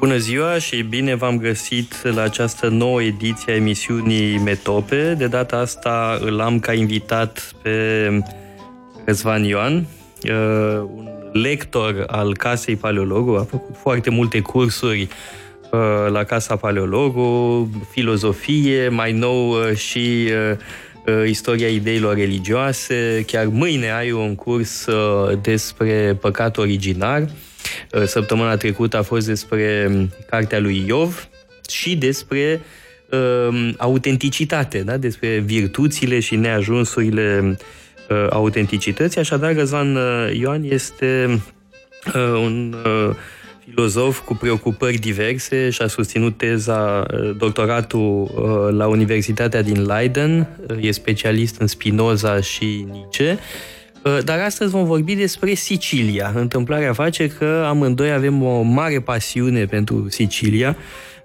Bună ziua și bine v-am găsit la această nouă ediție a emisiunii Metope. De data asta îl am ca invitat pe Răzvan Ioan, un lector al Casei Paleologu. A făcut foarte multe cursuri la Casa Paleologu, filozofie, mai nou și istoria ideilor religioase. Chiar mâine ai un curs despre păcat originar. Săptămâna trecută a fost despre cartea lui Iov și despre autenticitate, da? Despre virtuțile și neajunsurile autenticității. Așadar, Răzvan Ioan este un filozof cu preocupări diverse și a susținut teza, doctoratul la Universitatea din Leiden, e specialist în Spinoza și Nietzsche. Dar astăzi vom vorbi despre Sicilia. Întâmplarea face că amândoi avem o mare pasiune pentru Sicilia.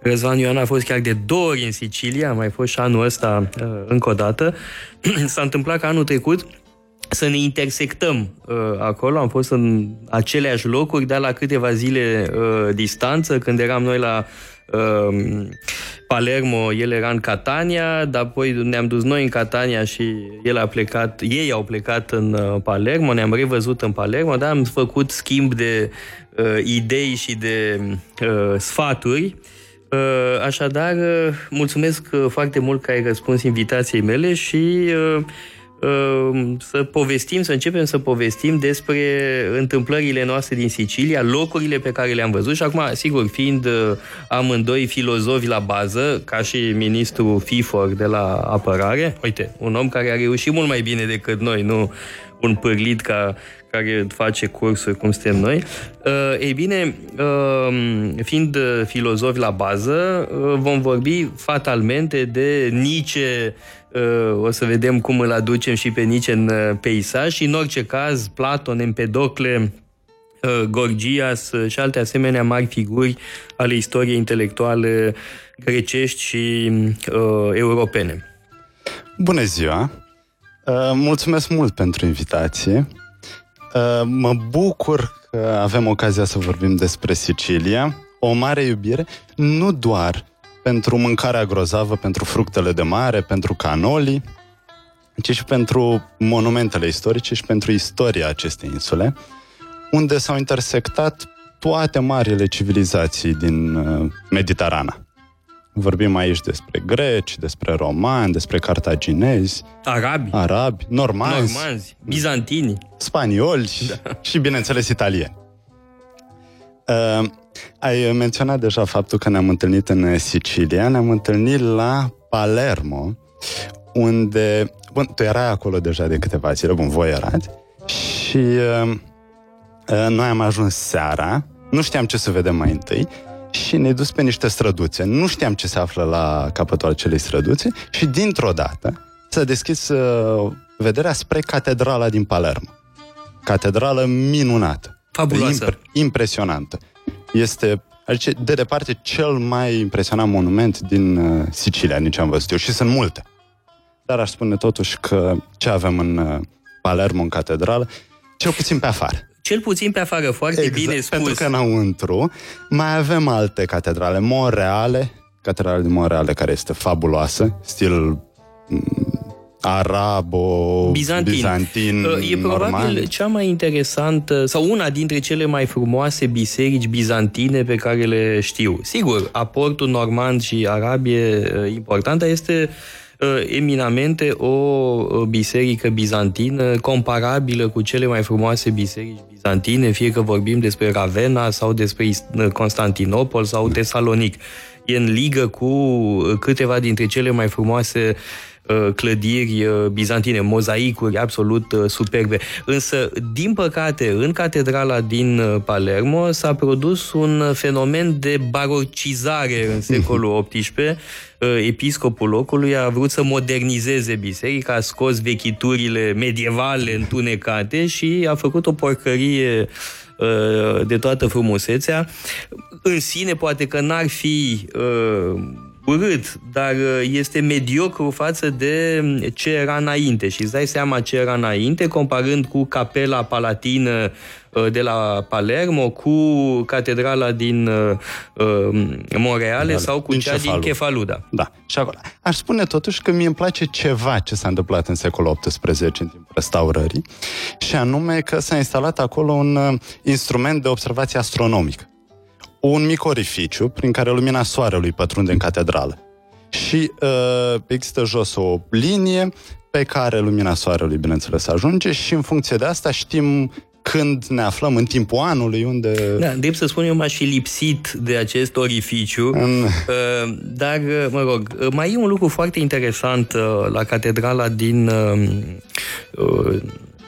Răzvan Ioan a fost chiar de 2 ori în Sicilia, a mai fost și anul ăsta încă o dată. S-a întâmplat că anul trecut să ne intersectăm acolo, am fost în aceleași locuri, dar la câteva zile distanță, când eram noi la Palermo, el era în Catania, dar apoi ne-am dus noi în Catania și ei au plecat în Palermo, ne-am revăzut în Palermo, dar am făcut schimb de idei și de sfaturi. Așadar, mulțumesc foarte mult că ai răspuns invitației mele și să începem să povestim despre întâmplările noastre din Sicilia, locurile pe care le-am văzut și acum, sigur, fiind amândoi filozofi la bază, ca și ministrul FIFOR de la apărare, uite, un om care a reușit mult mai bine decât noi, nu un pârlit care face cursuri cum suntem noi. Ei bine, fiind filozofi la bază, vom vorbi fatalmente de Nietzsche. O să vedem cum îl aducem și pe Nietzsche în peisaj și, în orice caz, Platon, Empedocle, Gorgias și alte asemenea mari figuri ale istoriei intelectuale grecești și europene. Bună ziua! Mulțumesc mult pentru invitație. Mă bucur că avem ocazia să vorbim despre Sicilia. O mare iubire, nu doar pentru mâncarea grozavă, pentru fructele de mare, pentru canoli, ci și pentru monumentele istorice și pentru istoria acestei insule, unde s-au intersectat toate marile civilizații din Mediterana. Vorbim aici despre greci, despre romani, despre cartaginezi, arabi, normanzi, bizantini, spanioli și, bineînțeles, italieni. Ai menționat deja faptul că ne-am întâlnit în Sicilia, ne-am întâlnit la Palermo, unde... Bun, tu erai acolo deja de câteva zile, voi erați, și noi am ajuns seara, nu știam ce să vedem mai întâi, și ne-ai dus pe niște străduțe. Nu știam ce se află la capătul acelei străduțe și, dintr-o dată, s-a deschis vederea spre Catedrala din Palermo. Catedrală minunată. Fabuloasă. Impresionantă. Este, adică, de departe, cel mai impresionant monument din Sicilia, nici am văzut eu, și sunt multe. Dar aș spune totuși că ce avem în Palermo, în catedrală, cel puțin pe afară, foarte exact, bine spus. Pentru că înăuntru mai avem alte catedrale, Monreale, catedrala din Monreale, care este fabuloasă, stil arabo-bizantin. E probabil normal. Cea mai interesantă, sau una dintre cele mai frumoase biserici bizantine pe care le știu. Sigur, aportul normand și arab e important, dar este eminamente o biserică bizantină comparabilă cu cele mai frumoase biserici bizantine, fie că vorbim despre Ravenna sau despre Constantinopol sau Tesalonic. E în ligă cu câteva dintre cele mai frumoase clădiri bizantine, mozaicuri absolut superbe. Însă, din păcate, în catedrala din Palermo s-a produs un fenomen de barocizare în secolul XVIII. Episcopul locului a vrut să modernizeze biserica, a scos vechiturile medievale întunecate și a făcut o porcărie de toată frumusețea. În sine, poate că n-ar fi urât, dar este mediocru față de ce era înainte. Și îți dai seama ce era înainte, comparând cu capela palatină de la Palermo, cu catedrala din Monreale sau cu cea din Cefalù. Da. Și acolo. Aș spune totuși că mie îmi place ceva ce s-a întâmplat în secolul XVIII, în timpul restaurării, și anume că s-a instalat acolo un instrument de observație astronomică. Un mic orificiu prin care lumina soarelui pătrunde în catedrală. Și există jos o linie pe care lumina soarelui, bineînțeles, ajunge și în funcție de asta știm când ne aflăm în timpul anului, unde... Da, drept să spun, eu m-aș fi lipsit de acest orificiu, dar, mă rog, mai e un lucru foarte interesant la catedrala din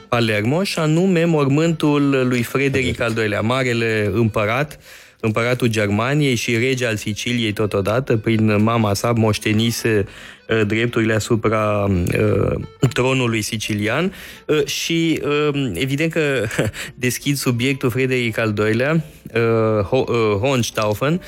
Palermo, și anume mormântul lui Frederic al II-lea, marele împărat, împăratul Germaniei și rege al Siciliei totodată. Prin mama sa moștenise drepturile asupra tronului sicilian și evident că deschid subiectul Frederic al II-lea, Hohenstaufen,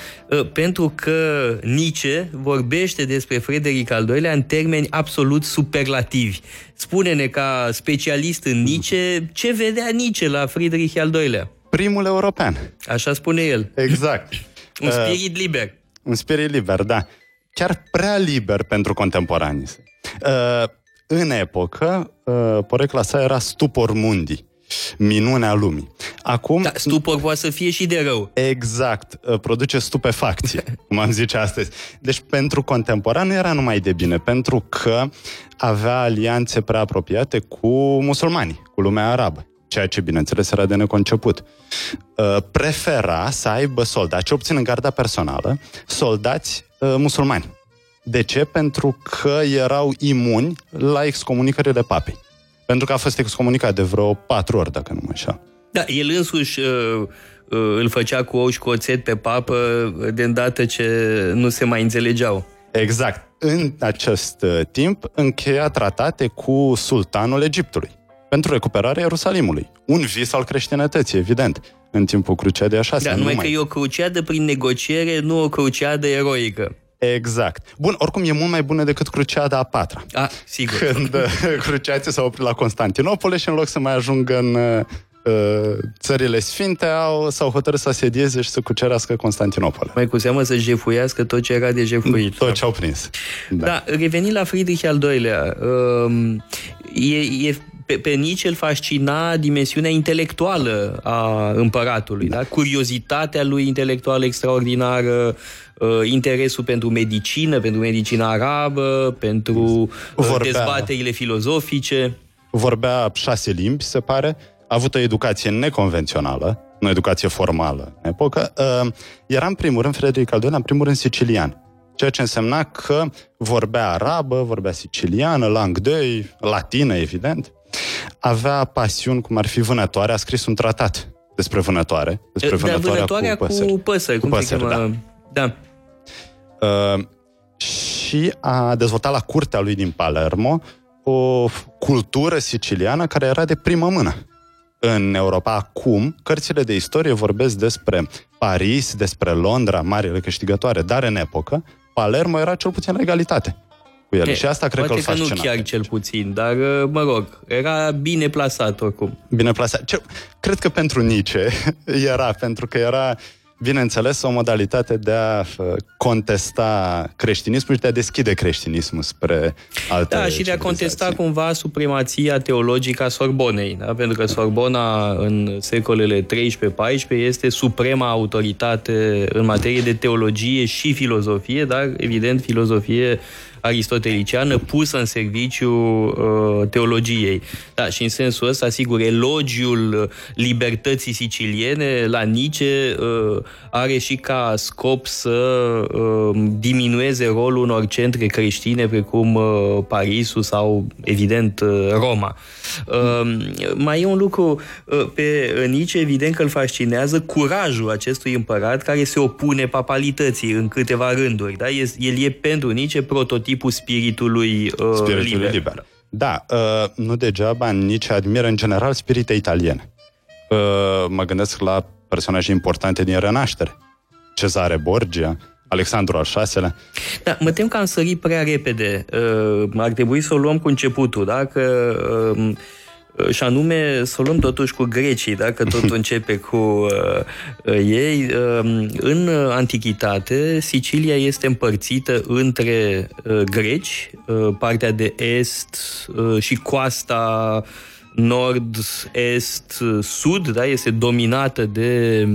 pentru că Nietzsche vorbește despre Frederic al II-lea în termeni absolut superlativi. Spune-ne, ca specialist în Nietzsche, ce vedea Nietzsche la Frederic al II-lea? Primul european. Așa spune el. Exact. Un spirit liber. Un spirit liber, da. Chiar prea liber pentru contemporanii. În epocă, porecla sa era stupor mundi, minunea lumii. Acum, da, stupor poate să fie și de rău. Exact. Produce stupefacție, cum am zice astăzi. Deci pentru contemporan nu era numai de bine, pentru că avea alianțe prea apropiate cu musulmanii, cu lumea arabă, ceea ce, bineînțeles, era de neconceput. Prefera să aibă soldați, ce obțin în garda personală, soldați musulmani. De ce? Pentru că erau imuni la excomunicările papei. Pentru că a fost excomunicat de vreo 4 ori, dacă nu mă înșel. Da, el însuși îl făcea cu ou și cu oțet pe papă de îndată ce nu se mai înțelegeau. Exact. În acest timp încheia tratate cu sultanul Egiptului pentru recuperarea Ierusalimului. Un vis al creștinătății, evident, în timpul Cruciadei a VI-a. Dar numai că e o cruciadă prin negociere, nu o cruciadă eroică. Exact. Bun, oricum e mult mai bună decât Cruciada a IV-a. A, sigur. Când cruciații s-au oprit la Constantinopol și în loc să mai ajungă în țările sfinte, s-au hotărât să asedieze și să cucerească Constantinopol. Mai cu seamă să jefuiască tot ce era de jefuit. Tot ce au prins. Da, revenind la Friedrich al II-lea, pe Nietzsche îl fascina dimensiunea intelectuală a împăratului, da? Curiozitatea lui intelectuală extraordinară, interesul pentru medicină, pentru medicina arabă, pentru dezbaterile filozofice. Vorbea 6 limbi, se pare, a avut o educație neconvențională, o educație formală în epocă. Era în primul rând Frederic al II-lea, în primul rând sicilian, ceea ce însemna că vorbea arabă, vorbea siciliană, langdei, latină, evident. Avea pasiuni cum ar fi vânătoarea, a scris un tratat despre vânătoare, despre vânătoarea cu păsări, da. Și a dezvoltat la curtea lui din Palermo o cultură siciliană care era de primă mână în Europa. Acum, cărțile de istorie vorbesc despre Paris, despre Londra, marile câștigătoare, dar în epocă, Palermo era cel puțin la egalitate cu el. Și asta cred că îl fascina. Nu chiar cel puțin, dar, mă rog, era bine plasat oricum. Bine plasat. Cred că pentru Nietzsche era, pentru că era, bineînțeles, o modalitate de a contesta creștinismul și de a deschide creștinismul spre alte... Da, și de a contesta cumva supremația teologică a Sorbonei, da? Pentru că Sorbona în secolele 13-14 este suprema autoritate în materie de teologie și filozofie, dar, evident, filozofie aristoteliciană pusă în serviciu teologiei. Da, și în sensul ăsta, sigur, elogiul libertății siciliene la Nietzsche are și ca scop să diminueze rolul unor centre creștine precum Parisul sau, evident, Roma. Mai e un lucru pe Nietzsche, evident că îl fascinează curajul acestui împărat care se opune papalității în câteva rânduri. Da? El e pentru Nietzsche prototipul spiritului liber. Da, nu degeaba Nietzsche admiră în general spirite italiene. Mă gândesc la personaje importante din Renaștere. Cezare Borgia, Alexandru al VI-lea. Da, mă tem că am sărit prea repede. Ar trebui să o luăm cu începutul, da? Că, și anume să o luăm totuși cu grecii, da? Că totul începe cu ei. În Antichitate, Sicilia este împărțită între greci, partea de est și coasta nord-est-sud, da? Este dominată de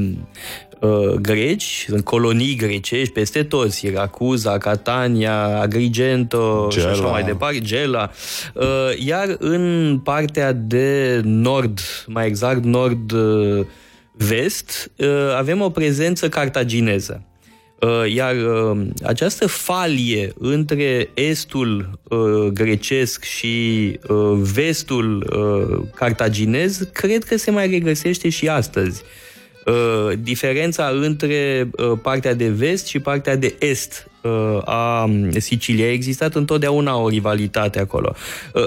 greci, sunt colonii grecești peste tot, Siracuza, Catania, Agrigento și așa mai departe, Gela. Iar în partea de nord, mai exact nord-vest, avem o prezență cartagineză. Iar această falie între estul grecesc și vestul cartaginez cred că se mai regăsește și astăzi. Diferența între partea de vest și partea de est a Siciliei. A existat întotdeauna o rivalitate acolo.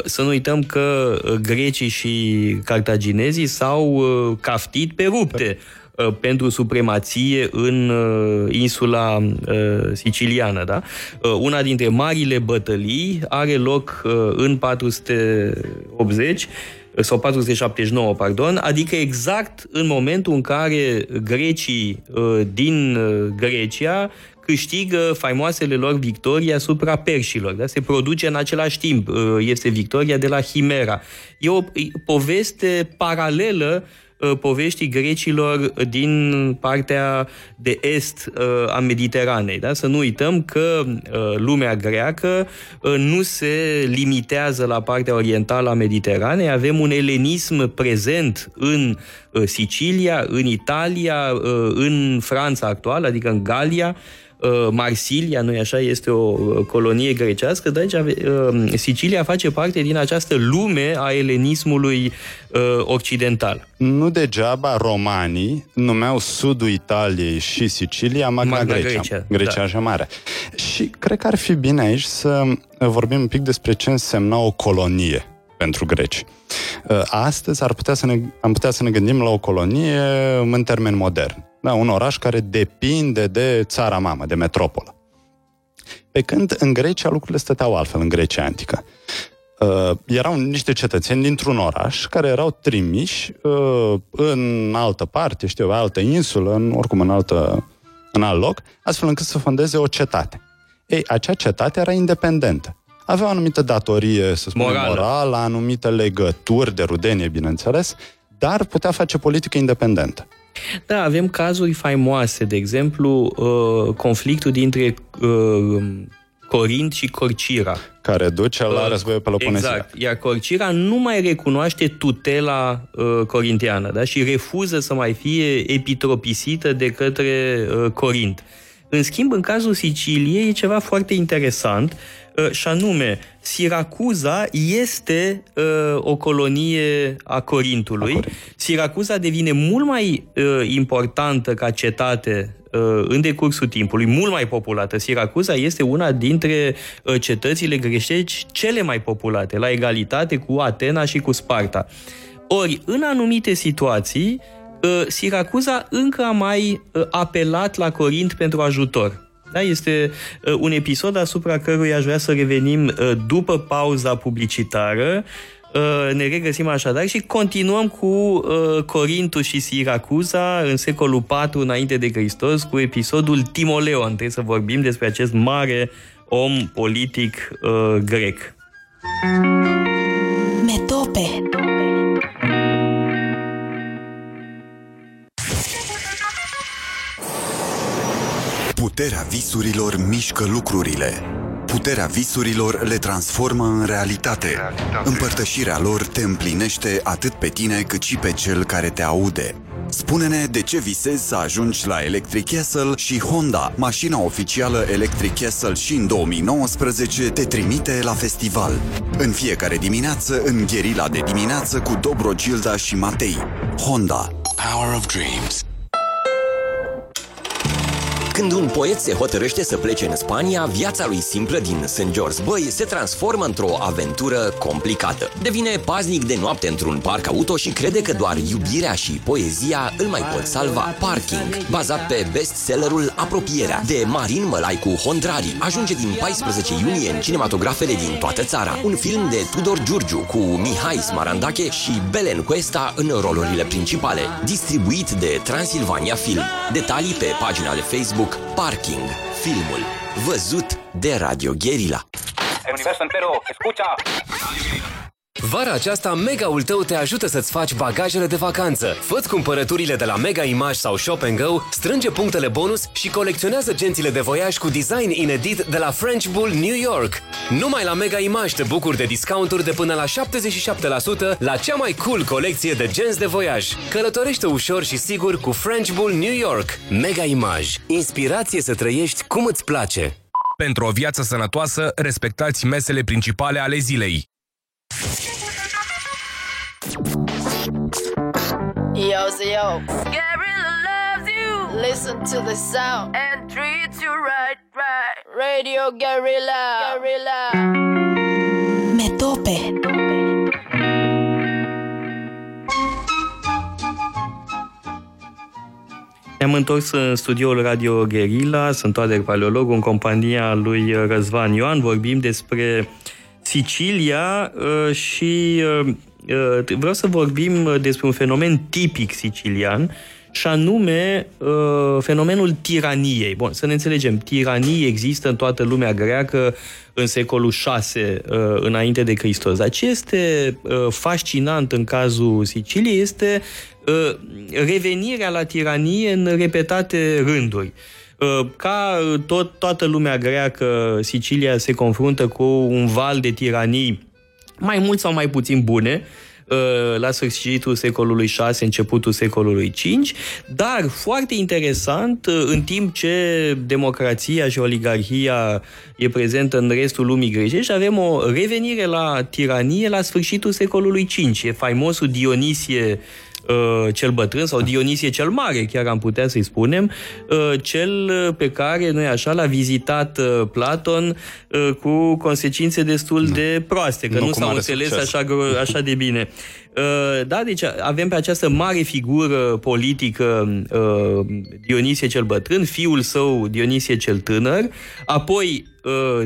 Să nu uităm că grecii și cartaginezii s-au caftit pe rupte pentru supremație în insula siciliană. Da? Una dintre marile bătălii are loc în 480 sau 479, pardon, adică exact în momentul în care grecii din Grecia câștigă faimoasele lor victorii asupra perșilor. Da? Se produce în același timp. Este victoria de la Himera. E o poveste paralelă poveștii grecilor din partea de est a Mediteranei. Da? Să nu uităm că lumea greacă nu se limitează la partea orientală a Mediteranei. Avem un elenism prezent în Sicilia, în Italia, în Franța actuală, adică în Galia, Marsilia, nu-i așa, este o colonie grecească, dar aici Sicilia face parte din această lume a elenismului occidental. Nu degeaba romanii numeau sudul Italiei și Sicilia Magna Grecia. Grecia așa mare. Și cred că ar fi bine aici să vorbim un pic despre ce însemna o colonie pentru greci. Astăzi am putea să ne gândim la o colonie în termen modern. Da, un oraș care depinde de țara mamă, de metropolă. Pe când în Grecia lucrurile stăteau altfel, în Grecia antică. Erau niște cetățeni dintr-un oraș care erau trimiși în altă parte, știu, altă insulă, în alt loc, astfel încât să fondeze o cetate. Ei, acea cetate era independentă. Avea o anumită datorie, să spunem, morală, anumite legături de rudenie, bineînțeles, dar putea face politică independentă. Da, avem cazuri faimoase, de exemplu, conflictul dintre Corint și Corcira. Care duce la războiul Peloponesia. Exact, iar Corcira nu mai recunoaște tutela corintiană, da? Și refuză să mai fie epitropisită de către Corint. În schimb, în cazul Siciliei e ceva foarte interesant, și anume, Siracuza este o colonie a Corintului. Siracuza devine mult mai importantă ca cetate în decursul timpului, mult mai populată. Siracuza este una dintre cetățile grecești cele mai populate, la egalitate cu Atena și cu Sparta. Ori, în anumite situații, Siracuza încă a mai apelat la Corint pentru ajutor. Da, este un episod asupra căruia aș vrea să revenim după pauza publicitară. Ne regăsim așadar și continuăm cu Corintul și Siracuza în secolul IV înainte de Hristos cu episodul Timoleon. Trebuie să vorbim despre acest mare om politic grec. Metope. Puterea visurilor mișcă lucrurile. Puterea visurilor le transformă în realitate. Împărtășirea lor te împlinește atât pe tine cât și pe cel care te aude. Spune-ne de ce visezi să ajungi la Electric Castle și Honda, mașina oficială Electric Castle și în 2019 te trimite la festival. În fiecare dimineață, în Gherila de dimineață cu Dobrogilda și Matei. Honda. Power of Dreams. Când un poet se hotărăște să plece în Spania, viața lui simplă din St. George Bay se transformă într-o aventură complicată. Devine paznic de noapte într-un parc auto și crede că doar iubirea și poezia îl mai pot salva. Parking, bazat pe bestsellerul Apropierea de Marin Mălaicu Hondrari, ajunge din 14 iunie în cinematografele din toată țara. Un film de Tudor Giurgiu cu Mihai Smarandache și Belen Cuesta în rolurile principale, distribuit de Transilvania Film. Detalii pe pagina de Facebook Parking, filmul văzut de Radio Guerilla. Vara aceasta, Mega-ul tău te ajută să-ți faci bagajele de vacanță. Fă-ți cumpărăturile de la Mega Image sau Shop & Go, strânge punctele bonus și colecționează gențile de voiaj cu design inedit de la French Bull New York. Numai la Mega Image te bucuri de discounturi de până la 77% la cea mai cool colecție de genți de voiaj. Călătorește ușor și sigur cu French Bull New York. Mega Image. Inspirație să trăiești cum îți place. Pentru o viață sănătoasă, respectați mesele principale ale zilei. Yo, so yo, Guerilla loves you. Listen to the sound and treats you right, right. Radio Guerilla, Guerilla. Me tope. Ne-am întors în studioul Radio Guerilla, sunt Oader Paleolog, în compania lui Răzvan Ioan. Vorbim despre Sicilia și vreau să vorbim despre un fenomen tipic sicilian, și anume fenomenul tiraniei. Bun, să ne înțelegem, tiranii există în toată lumea greacă în secolul 6 înainte de Hristos. Dar ce este fascinant în cazul Siciliei este revenirea la tiranie în repetate rânduri. Ca toată lumea greacă, Sicilia se confruntă cu un val de tiranii mai mult sau mai puțin bune, la sfârșitul secolului 6, începutul secolului 5, dar foarte interesant, în timp ce democrația și oligarhia e prezentă în restul lumii grecești, avem o revenire la tiranie la sfârșitul secolului 5. E faimosul Dionisie cel bătrân sau Dionisie cel mare, chiar am putea să-i spunem, cel pe care, nu-i așa, l-a vizitat Platon cu consecințe destul de proaste, că nu s-au înțeles așa de bine. Da, deci avem pe această mare figură politică Dionisie cel bătrân, fiul său Dionisie cel tânăr, apoi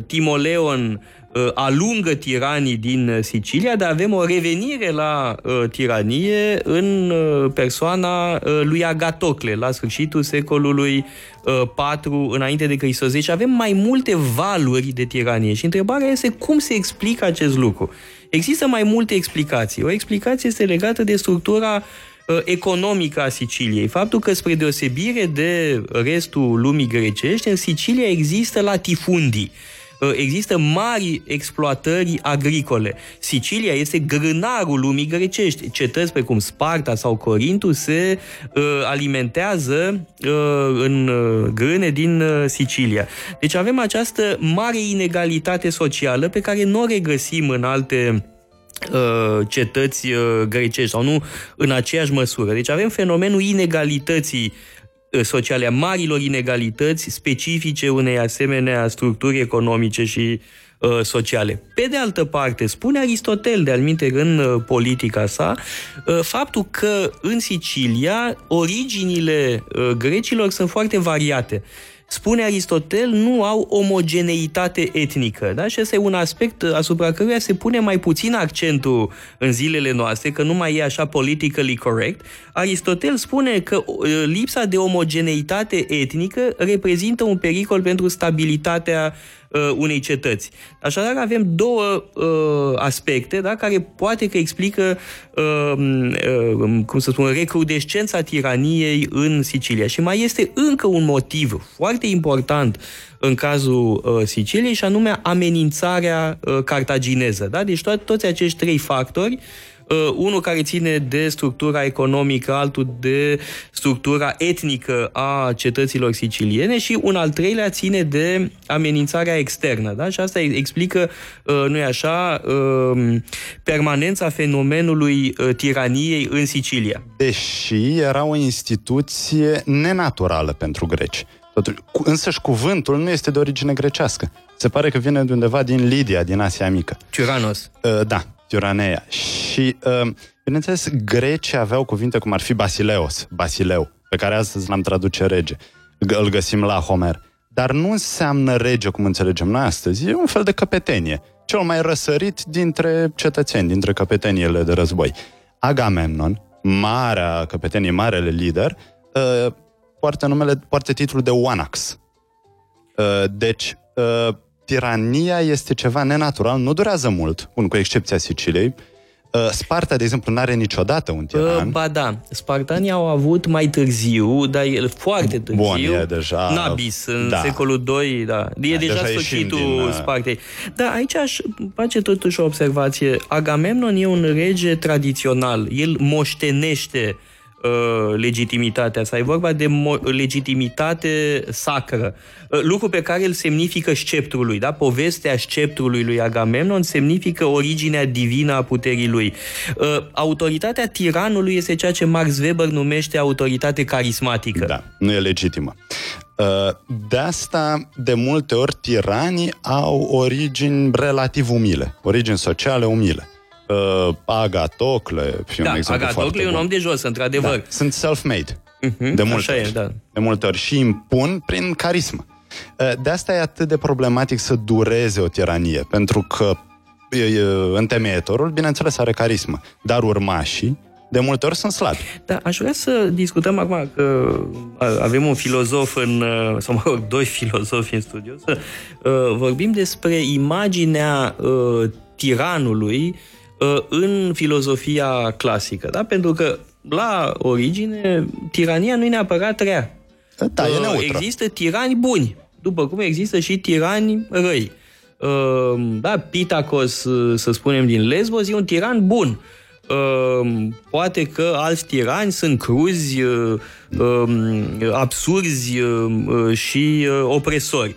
Timoleon alungă tiranii din Sicilia, dar avem o revenire la tiranie în persoana lui Agatocle, la sfârșitul secolului 4 înainte de Hristos. Deci avem mai multe valuri de tiranie și întrebarea este cum se explică acest lucru. Există mai multe explicații. O explicație este legată de structura economică a Siciliei. Faptul că, spre deosebire de restul lumii grecești, în Sicilia există latifundii. Există mari exploatări agricole. Sicilia este grânarul lumii grecești. Cetăți precum Sparta sau Corintul se alimentează în grâne din Sicilia. Deci avem această mare inegalitate socială pe care nu o regăsim în alte cetăți grecești sau nu în aceeași măsură. Deci avem fenomenul inegalității sociale, a marilor inegalități specifice unei asemenea structuri economice și sociale. Pe de altă parte, spune Aristotel, de-al minteri, în politica sa, faptul că în Sicilia originile grecilor sunt foarte variate. Spune Aristotel, nu au omogeneitate etnică. Da? Și ăsta e un aspect asupra căruia se pune mai puțin accentul în zilele noastre, că nu mai e așa politically correct. Aristotel spune că lipsa de omogeneitate etnică reprezintă un pericol pentru stabilitatea unei cetăți. Așadar, avem două aspecte, da, care poate că explică recrudescența tiraniei în Sicilia. Și mai este încă un motiv foarte important în cazul Siciliei, și anume amenințarea cartagineză. Da? Deci toți acești trei factori, unul care ține de structura economică, altul de structura etnică a cetăților siciliene și un al treilea ține de amenințarea externă. Da? Și asta explică, nu-i așa, permanența fenomenului tiraniei în Sicilia. Deși era o instituție nenaturală pentru greci. Totuși, însăși cuvântul nu este de origine grecească. Se pare că vine de undeva din Lidia, din Asia Mică. Tyrannos. Da, Tyranneia. Și, bineînțeles, grecii aveau cuvinte cum ar fi basileos, basileu, pe care astăzi l-am traduce rege. Îl găsim la Homer. Dar nu înseamnă rege, cum înțelegem noi astăzi. E un fel de căpetenie. Cel mai răsărit dintre cetățeni, dintre căpeteniile de război. Agamemnon, marea căpetenie, marele lider, poartă titlul de Oanax. Deci, tirania este ceva nenatural, nu durează mult, bun, cu excepția Siciliei. Sparta, de exemplu, n-are niciodată un tiran. Ba da, spartanii au avut mai târziu, dar foarte târziu. Bun, e deja... Nabis, în secolul II, da. E deja sfârșitul Spartei. Dar aici aș face totuși o observație. Agamemnon e un rege tradițional. El moștenește legitimitatea sa. E vorba de legitimitate sacră. Lucru pe care îl semnifică sceptrului, da? Povestea sceptrului lui Agamemnon semnifică originea divină a puterii lui. Autoritatea tiranului este ceea ce Max Weber numește autoritate carismatică. Da, nu e legitimă. De asta, de multe ori, tiranii au origini relativ umile, origini sociale umile. Agatocle, Agatocle e un om de jos, într-adevăr. Da, sunt self-made, de multe ori, și impun prin carismă. De asta e atât de problematic să dureze o tiranie, pentru că întemeietorul, bineînțeles, are carismă, dar urmașii de multe ori sunt slabi. Da, aș vrea să discutăm acum că avem un filozof sau mă rog, doi filozofi în studio, să vorbim despre imaginea tiranului în filozofia clasică, da? Pentru că la origine tirania nu e neapărat rea. Da, e neutră. Există tirani buni, după cum există și tirani răi. Da, Pitacos, să spunem, din Lesbos, e un tiran bun. Poate că alți tirani sunt cruzi, absurzi și opresori.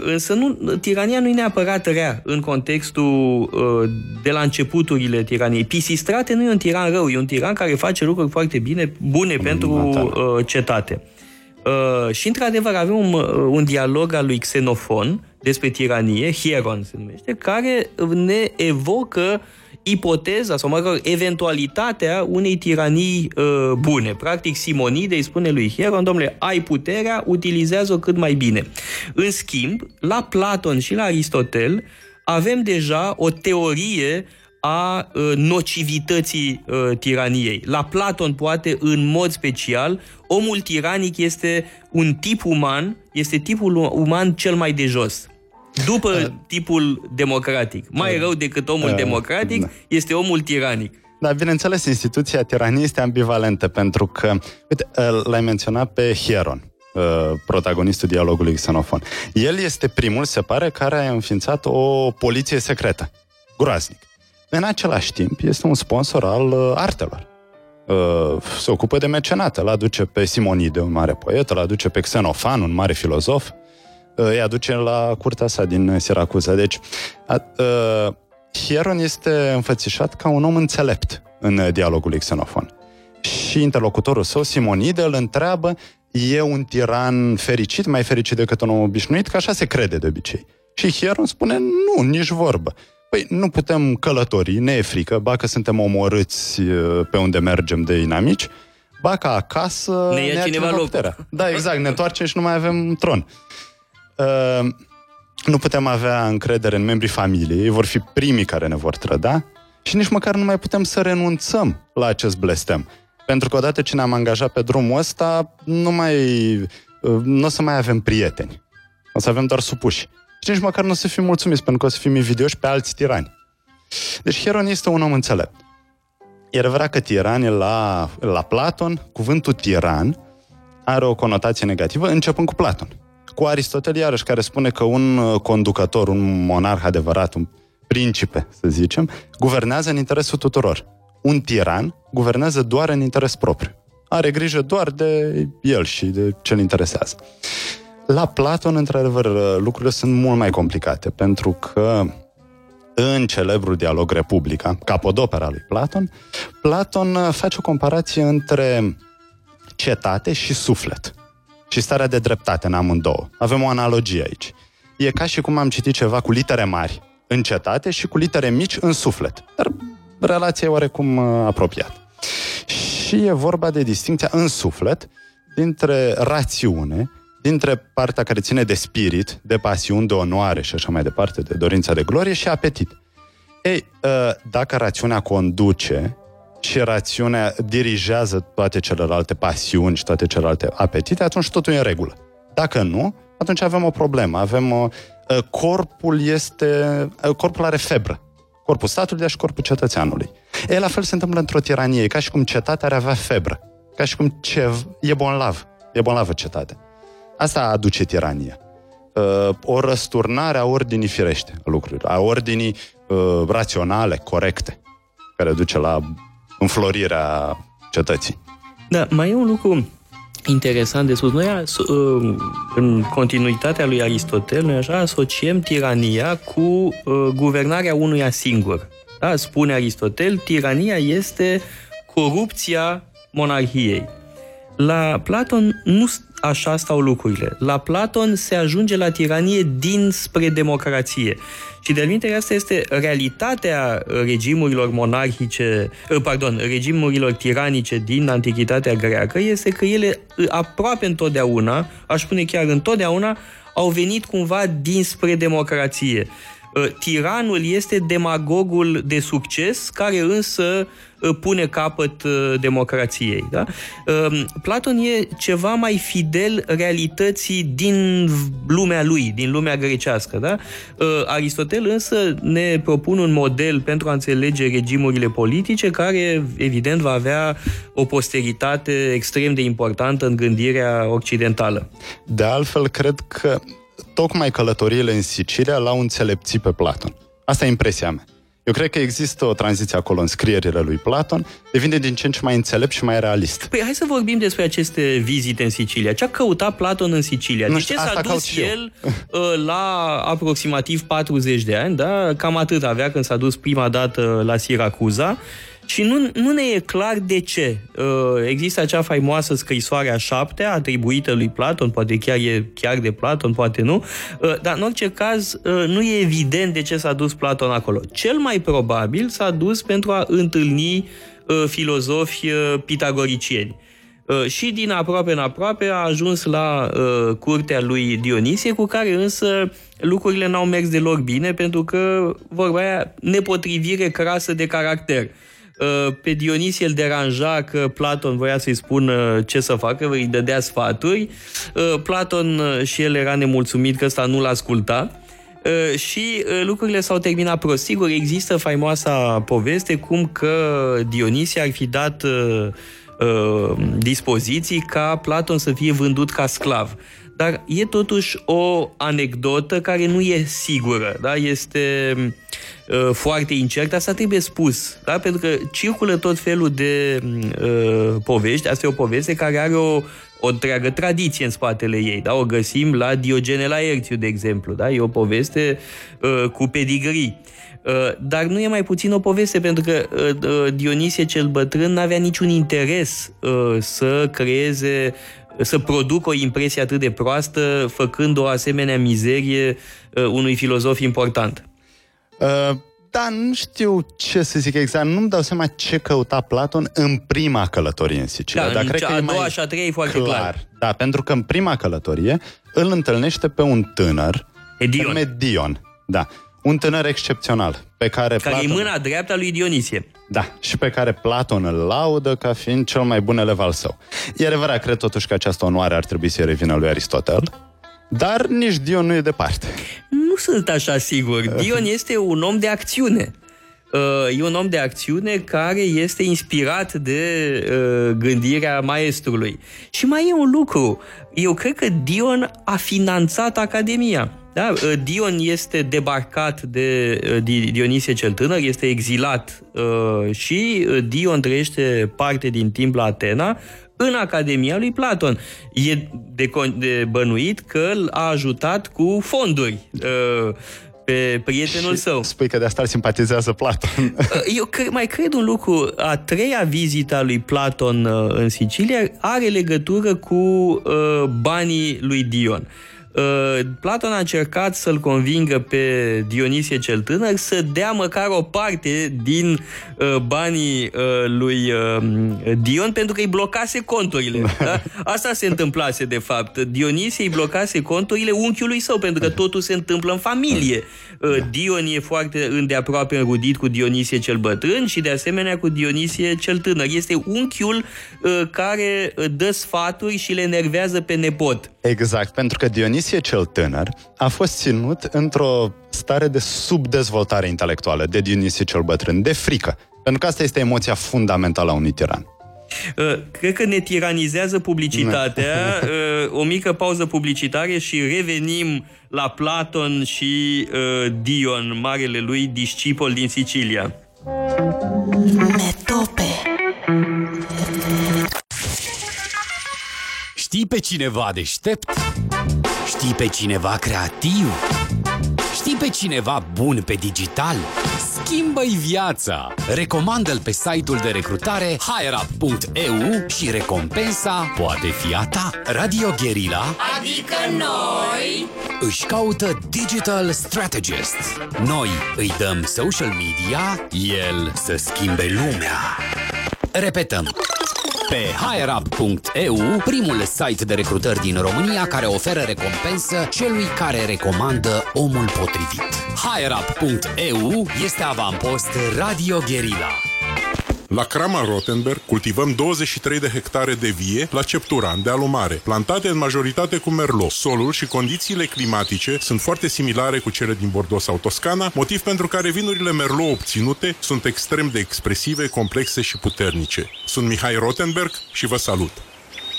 Însă tirania nu e neapărat rea în contextul de la începuturile tiraniei. Pisistrate nu e un tiran rău, e un tiran care face lucruri foarte bune pentru cetate. Și într-adevăr avem un dialog al lui Xenofon despre tiranie, Hieron se numește, care ne evocă ipoteza sau, mă rog, eventualitatea unei tiranii bune. Practic, Simonide îi spune lui Hieron: domnule, ai puterea, utilizează-o cât mai bine. În schimb, la Platon și la Aristotel avem deja o teorie a nocivității tiraniei. La Platon, poate, în mod special, omul tiranic este un tip uman, este tipul uman cel mai de jos. După tipul democratic. Mai rău decât omul democratic este omul tiranic. Da, bineînțeles, instituția tiraniei este ambivalentă, pentru că, uite, l-ai menționat pe Hieron, protagonistul dialogului Xenofon. El este primul, se pare, care a înființat o poliție secretă. Groaznic. În același timp, este un sponsor al artelor. Se ocupă de mecenate. L-aduce pe Simonide, un mare poet, l-aduce pe Xenofan, un mare filozof, îi aduce la curtea sa din Siracuza. Deci, Hieron este înfățișat ca un om înțelept în dialogul lui Xenofon. Și interlocutorul său, Simonide, îl întreabă: e un tiran fericit, mai fericit decât un om obișnuit, că așa se crede de obicei. Și Hieron spune: nu, nici vorbă. Păi, nu putem călători, ne e frică, ba că suntem omorâți pe unde mergem de inamici, ba că acasă ne ia cineva lupterea. Da, exact, ne întoarcem și nu mai avem tron. Nu putem avea încredere în membrii familiei, vor fi primii care ne vor trăda și nici măcar nu mai putem să renunțăm la acest blestem. Pentru că odată ce ne-am angajat pe drumul ăsta, nu o să mai avem prieteni. O să avem doar supuși. Și nici măcar nu o să fim mulțumiți, pentru că o să fim invidioși pe alți tirani. Deci Hieron este un om înțelept. Era adevărat că tiranii la Platon, cuvântul tiran are o conotație negativă, începând cu Platon. Cu Aristotel, iarăși, care spune că un conducător, un monarh adevărat, un principe, să zicem, guvernează în interesul tuturor. Un tiran guvernează doar în interes propriu. Are grijă doar de el și de ce-l interesează. La Platon, într-adevăr, lucrurile sunt mult mai complicate, pentru că în celebrul dialog Republica, capodopera lui Platon, Platon face o comparație între cetate și suflet. și starea de dreptate în amândouă. Avem o analogie aici. E ca și cum am citit ceva cu litere mari în cetate și cu litere mici în suflet. Dar relația e oarecum apropiată. Și e vorba de distincția în suflet dintre rațiune, dintre partea care ține de spirit, de pasiuni, de onoare și așa mai departe, de dorința de glorie și apetit. Ei, dacă rațiunea conduce și rațiunea dirigează toate celelalte pasiuni și toate celelalte apetite, atunci totul e în regulă. Dacă nu, atunci avem o problemă. Corpul are febră. Corpul statului și corpul cetățeanului. E, la fel se întâmplă într-o tiranie. E ca și cum cetatea ar avea febră. Ca și cum e bolnav. E bolnavă cetatea. Asta aduce tirania. O răsturnare a ordinii firește a lucrurilor, a ordinii raționale, corecte, care duce la înflorirea cetății. Da, mai e un lucru interesant de spus. Noi, în continuitatea lui Aristotel, noi așa asociem tirania cu guvernarea unuia singur. Da? Spune Aristotel, tirania este corupția monarhiei. La Platon nu așa stau lucrurile. La Platon se ajunge la tiranie dinspre democrație. Și de-altminteri asta este realitatea regimurilor regimurilor tiranice din Antichitatea greacă, este că ele aproape întotdeauna, aș spune chiar întotdeauna, au venit cumva dinspre democrație. Tiranul este demagogul de succes, care însă pune capăt democrației. Da? Platon e ceva mai fidel realității din lumea lui, din lumea grecească. Da? Aristotel însă ne propune un model pentru a înțelege regimurile politice, care evident va avea o posteritate extrem de importantă în gândirea occidentală. De altfel, cred că tocmai călătoriile în Sicilia l-au înțelepțit pe Platon. Asta e impresia mea. Eu cred că există o tranziție acolo în scrierile lui Platon, devine din ce în ce mai înțelept și mai realist. Păi hai să vorbim despre aceste vizite în Sicilia. Ce a căutat Platon în Sicilia? De ce s-a dus el la aproximativ 40 de ani, da? Cam atât avea când s-a dus prima dată la Siracuza. Și nu ne e clar de ce. Există acea faimoasă scrisoare a 7-a, atribuită lui Platon, poate chiar e chiar de Platon, poate nu, dar în orice caz nu e evident de ce s-a dus Platon acolo. Cel mai probabil s-a dus pentru a întâlni filozofi pitagoricieni. Și din aproape în aproape a ajuns la curtea lui Dionisie, cu care însă lucrurile n-au mers deloc bine, pentru că vorba aia, nepotrivire crasă de caracter. Pe Dionisie îl deranja că Platon voia să-i spună ce să facă, îi dădea sfaturi. Platon și el era nemulțumit că ăsta nu-l asculta și lucrurile s-au terminat prost. Sigur, există faimoasa poveste cum că Dionisie ar fi dat dispoziții ca Platon să fie vândut ca sclav. Dar e totuși o anecdotă care nu e sigură, da? Este foarte incertă, asta trebuie spus, da? Pentru că circulă tot felul de povești, asta e o poveste care are o întreagă tradiție în spatele ei, da? O găsim la Diogene Laerțiu, de exemplu, da? E o poveste cu pedigrii. Dar nu e mai puțin o poveste, pentru că Dionisie cel Bătrân n-avea niciun interes să producă o impresie atât de proastă, făcând o asemenea mizerie unui filozof important. Da, nu știu ce să zic exact, nu-mi dau seama ce căuta Platon în prima călătorie în Sicilia. Da, dar cred că a doua și a treia e foarte clar. Da, pentru că în prima călătorie îl întâlnește pe un tânăr, Dion, da. Un tânăr excepțional, pe care Platon... e mâna dreapta lui Dionisie. Da, și pe care Platon îl laudă ca fiind cel mai bun elev al său. E adevărat, cred totuși că această onoare ar trebui să-i revină lui Aristotel, dar nici Dion nu e departe. Nu sunt așa sigur. Dion este un om de acțiune. E un om de acțiune care este inspirat de gândirea maestrului. Și mai e un lucru. Eu cred că Dion a finanțat Academia. Da? Dion este debarcat de Dionisie cel Tânăr, este exilat și Dion trăiește parte din timp la Atena, în Academia lui Platon. E de bănuit că l-a ajutat cu fonduri pe pe prietenul său. Spui că de asta îl simpatizează Platon. Eu mai cred un lucru. A treia vizită lui Platon în Sicilia are legătură cu banii lui Dion. Platon a încercat să-l convingă pe Dionisie cel Tânăr să dea măcar o parte din banii lui Dion, pentru că îi blocase conturile. Da? Asta se întâmplase, de fapt. Dionisie îi blocase conturile unchiului său, pentru că totul se întâmplă în familie. Dion e foarte îndeaproape înrudit cu Dionisie cel Bătrân și, de asemenea, cu Dionisie cel Tânăr. Este unchiul care dă sfaturi și le enervează pe nepot. Exact, pentru că Dionisie cel Tânăr a fost ținut într-o stare de subdezvoltare intelectuală de Dionisie cel Bătrân, de frică, pentru că asta este emoția fundamentală a unui tiran. Cred că ne tiranizează publicitatea. O mică pauză publicitară și revenim la Platon și Dion, marele lui discipol din Sicilia. Metope. Știi pe cineva deștept? Știi pe cineva creativ? Știi pe cineva bun pe digital? Schimbă-i viața! Recomandă-l pe site-ul de recrutare hireup.eu și recompensa poate fi a ta. Radio Guerilla, adică noi, își caută Digital Strategist. Noi îi dăm social media, el să schimbe lumea. Repetăm. Pe hireup.eu, primul site de recrutări din România care oferă recompensă celui care recomandă omul potrivit. hireup.eu este avampost Radio Guerilla. La Crama Rottenberg cultivăm 23 de hectare de vie la Cepturan, de alumare, plantate în majoritate cu merlot. Solul și condițiile climatice sunt foarte similare cu cele din Bordeaux sau Toscana, motiv pentru care vinurile merlot obținute sunt extrem de expresive, complexe și puternice. Sunt Mihai Rottenberg și vă salut!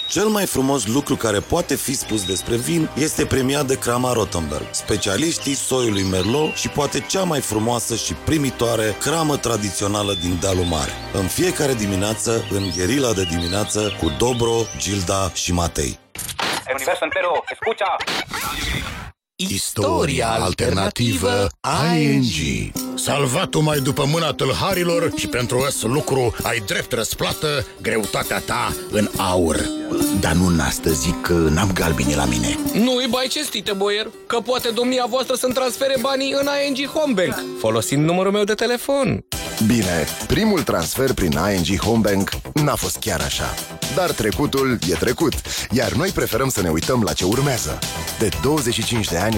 Cel mai frumos lucru care poate fi spus despre vin este premiat de Crama Rottenberg, specialiștii soiului merlot și poate cea mai frumoasă și primitoare cramă tradițională din dealul mare. În fiecare dimineață, în Gherila de dimineață, cu Dobro, Gilda și Matei. Universo entero, escucha! Istoria alternativă ING. Salvat-o mai după mâna tâlharilor și pentru acest lucru ai drept răsplată greutatea ta în aur. Dar nu în astăzi, zic că n-am galbini la mine. Nu-i bai cestite, boier, că poate domnia voastră să-mi transfere banii în ING Home Bank, folosind numărul meu de telefon. Bine, primul transfer prin ING Home Bank n-a fost chiar așa. Dar trecutul e trecut, iar noi preferăm să ne uităm la ce urmează. De 25 de ani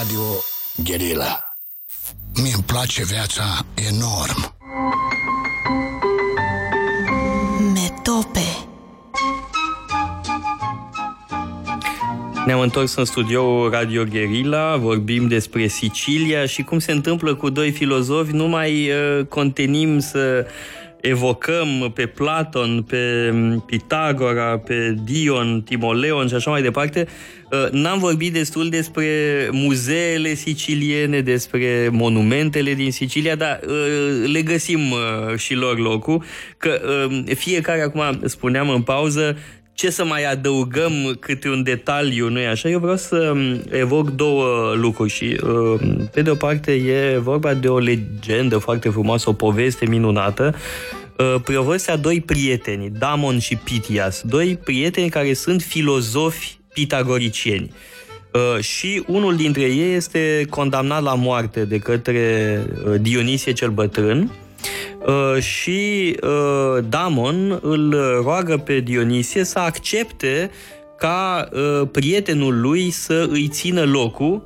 Radio Guerilla. Mie-mi place viața enorm. Metope. Ne-am întors în studioul Radio Guerilla, vorbim despre Sicilia și cum se întâmplă cu doi filozofi, nu mai contenim să evocăm pe Platon, pe Pitagora, pe Dion, Timoleon și așa mai departe. N-am vorbit destul despre muzeele siciliene, despre monumentele din Sicilia, dar le găsim și lor locul, că fiecare, acum spuneam în pauză, ce să mai adăugăm câte un detaliu, nu-i așa? Eu vreau să evoc două lucruri și, pe de o parte, e vorba de o legendă foarte frumoasă, o poveste minunată, prevăzea doi prieteni, Damon și Pitias, doi prieteni care sunt filozofi pitagoricieni. Și unul dintre ei este condamnat la moarte de către Dionisie cel Bătrân, și Damon îl roagă pe Dionisie să accepte ca prietenul lui să îi țină locul,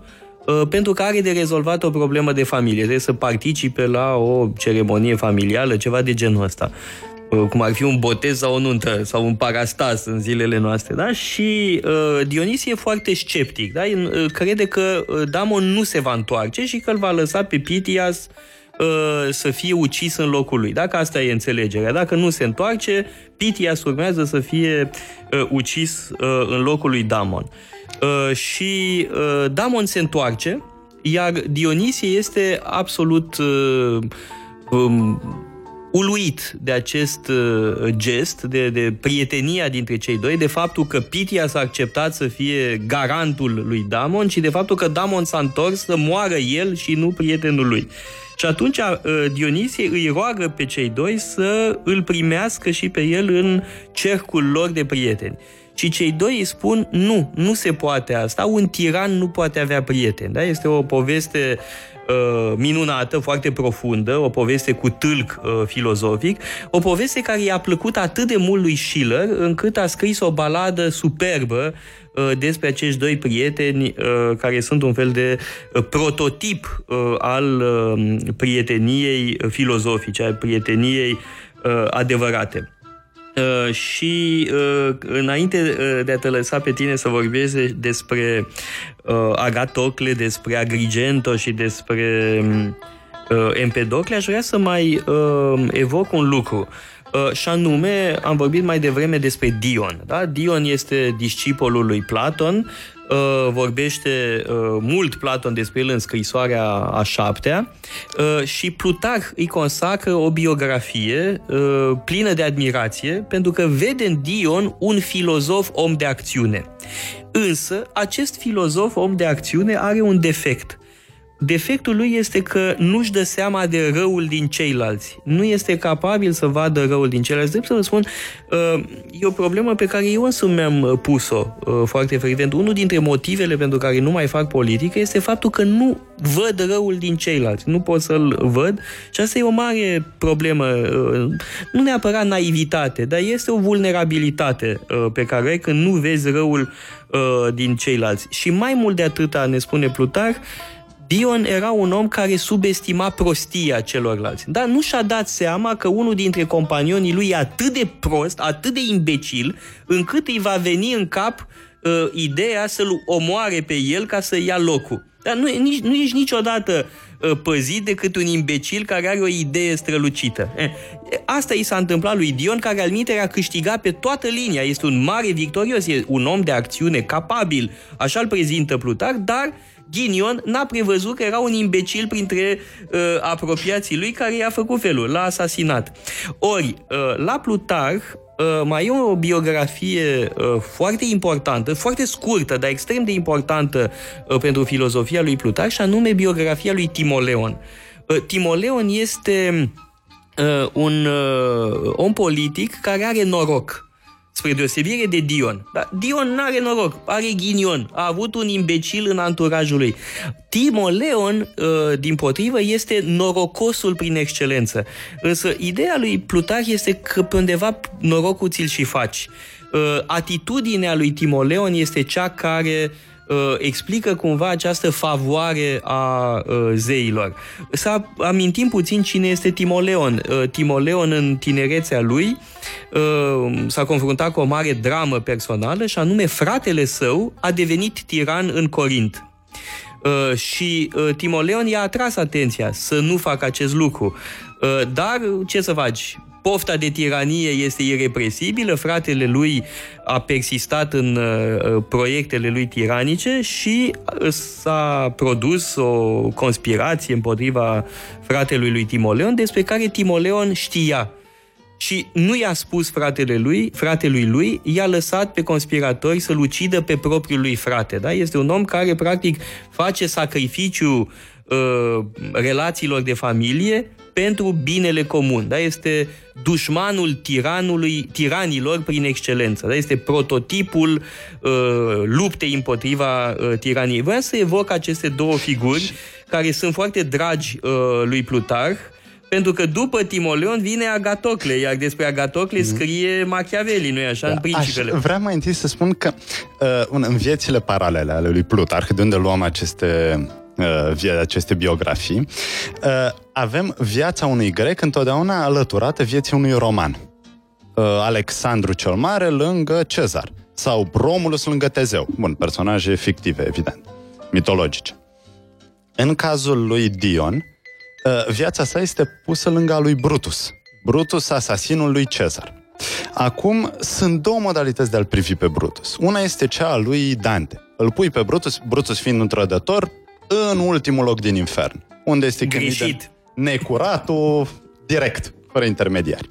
pentru că are de rezolvat o problemă de familie, trebuie să participe la o ceremonie familială, ceva de genul ăsta, cum ar fi un botez sau o nuntă sau un parastas în zilele noastre, da? Și Dionisie e foarte sceptic, da? Crede că Damon nu se va întoarce și că îl va lăsa pe Pitias să fie ucis în locul lui. Dacă asta e înțelegerea, dacă nu se întoarce, Pitias urmează să fie ucis în locul lui Damon. Și Damon se întoarce, iar Dionisie este absolut uluit de acest gest, de prietenia dintre cei doi, de faptul că Pitias a acceptat să fie garantul lui Damon și de faptul că Damon s-a întors să moară el și nu prietenul lui. Și atunci Dionisie îi roagă pe cei doi să îl primească și pe el în cercul lor de prieteni. Și cei doi îi spun, nu, nu se poate asta, un tiran nu poate avea prieteni. Da? Este o poveste minunată, foarte profundă, o poveste cu tâlc filozofic, o poveste care i-a plăcut atât de mult lui Schiller, încât a scris o baladă superbă despre acești doi prieteni care sunt un fel de prototip al prieteniei filozofice, al prieteniei adevărate. Și înainte de a te lăsa pe tine să vorbesc despre Agatocle, despre Agrigento și despre Empedocle, aș vrea să mai evoc un lucru. Și anume, am vorbit mai devreme despre Dion. Da? Dion este discipolul lui Platon, vorbește mult Platon despre el în scrisoarea a 7-a și Plutarh îi consacră o biografie plină de admirație pentru că vede în Dion un filozof om de acțiune. Însă, acest filozof om de acțiune are un defect. Defectul lui este că nu-și dă seama de răul din ceilalți. Nu este capabil să vadă răul din ceilalți. Trebuie să vă spun, e o problemă pe care eu însumi mi-am pus-o foarte frecvent. Unul dintre motivele pentru care nu mai fac politică este faptul că nu văd răul din ceilalți. Nu pot să-l văd și asta e o mare problemă. Nu neapărat naivitate, dar este o vulnerabilitate pe care ai când nu vezi răul din ceilalți. Și mai mult de atâta, ne spune Plutarh, Dion era un om care subestima prostia celorlalți, dar nu și-a dat seama că unul dintre companionii lui e atât de prost, atât de imbecil, încât îi va veni în cap ideea să-l omoare pe el ca să ia locul. Dar nu ești niciodată păzit decât un imbecil care are o idee strălucită. Asta i s-a întâmplat lui Dion, care alminteri a câștigat pe toată linia, este un mare victorios, e un om de acțiune capabil, așa îl prezintă Plutarh, dar Ghinion n-a prevăzut că era un imbecil printre apropiații lui care i-a făcut felul, l-a asasinat. Ori, la Plutarh mai e o biografie foarte importantă, foarte scurtă, dar extrem de importantă pentru filozofia lui Plutarh, și anume biografia lui Timoleon. Timoleon este un om politic care are noroc, spre deosebire de Dion. Dar Dion n-are noroc, are ghinion, a avut un imbecil în anturajul lui. Timoleon, dimpotrivă, este norocosul prin excelență. Însă ideea lui Plutarh este că pe undeva norocul ți-l și faci. Atitudinea lui Timoleon este cea care explică cumva această favoare a zeilor. Să amintim puțin cine este Timoleon. Timoleon în tinerețea lui s-a confruntat cu o mare dramă personală și anume fratele său a devenit tiran în Corint. Și Timoleon i-a atras atenția să nu facă acest lucru. Dar ce să faci? Pofta de tiranie este irepresibilă, fratele lui a persistat în proiectele lui tiranice și s-a produs o conspirație împotriva fratelui lui Timoleon, despre care Timoleon știa. Și nu i-a spus fratelui lui, i-a lăsat pe conspiratori să-l ucidă pe propriul lui frate. Da? Este un om care practic face sacrificiu relațiilor de familie pentru binele comun. Da? Este dușmanul tiranilor prin excelență. Da? Este prototipul luptei împotriva tiraniei. Vreau să evoc aceste două figuri care sunt foarte dragi lui Plutarh, pentru că după Timoleon vine Agatocle, iar despre Agatocle scrie Machiavelli, nu-i așa, da, în Principele. Vreau mai întâi să spun că în viețile paralele ale lui Plutarh, de unde luăm aceste biografii, avem viața unui grec întotdeauna alăturată vieții unui roman. Alexandru cel Mare lângă Cezar sau Romulus lângă Tezeu. Bun, personaje fictive, evident, mitologice. În cazul lui Dion, viața sa este pusă lângă a lui Brutus. Brutus, asasinul lui Cezar. Acum, sunt două modalități de a-l privi pe Brutus. Una este cea a lui Dante. Îl pui pe Brutus, Brutus fiind un trădător, în ultimul loc din infern, unde este gândit necuratul direct, fără intermediari.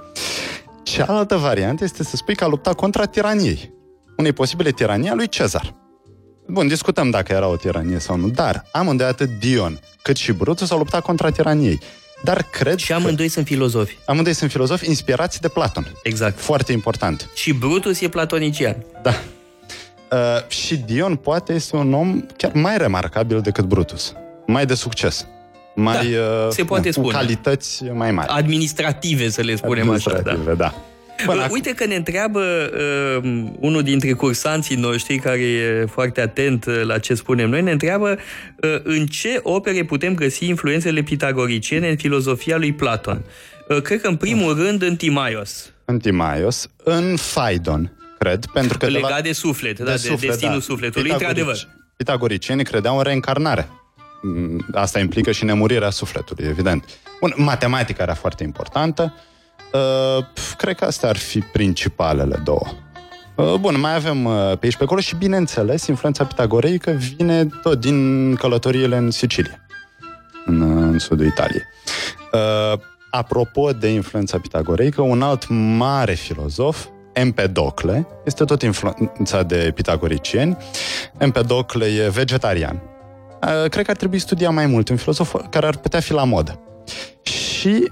Cealaltă variantă este să spui că a luptat contra tiraniei, unei posibile tiranii a lui Cezar. Bun, discutăm dacă era o tiranie sau nu, dar amândoi atât Dion cât și Brutus au luptat contra tiraniei. Dar cred și amândoi sunt filozofi. Amândoi sunt filozofi inspirați de Platon. Exact. Foarte important. Și Brutus e platonician. Da. Și Dion poate este un om chiar mai remarcabil decât Brutus. Mai de succes. Mai, da, se poate spune. Calități mai mari. Administrative, să le spunem așa. Administrative, da. Uite că ne întreabă unul dintre cursanții noștri, care e foarte atent la ce spunem noi, ne întreabă în ce opere putem găsi influențele pitagoriciene în filozofia lui Platon. Cred că în primul rând în Timaios. În Timaios, în Phaidon, cred, pentru că... Legat de suflet, de destinul sufletului, într-adevăr. Pitagoricienii credeau în reîncarnare. Asta implică și nemurirea sufletului, evident. Bun, matematica era foarte importantă. Cred că astea ar fi principalele două. Bun, mai avem pe aici pe acolo și, bineînțeles, influența pitagoreică vine tot din călătoriile în Sicilia, în sudul Italiei. Apropo de influența pitagoreică, un alt mare filozof, Empedocle, este tot influențat de pitagoricieni. Empedocle e vegetarian. Cred că ar trebui studia mai mult, un filozof care ar putea fi la modă. Și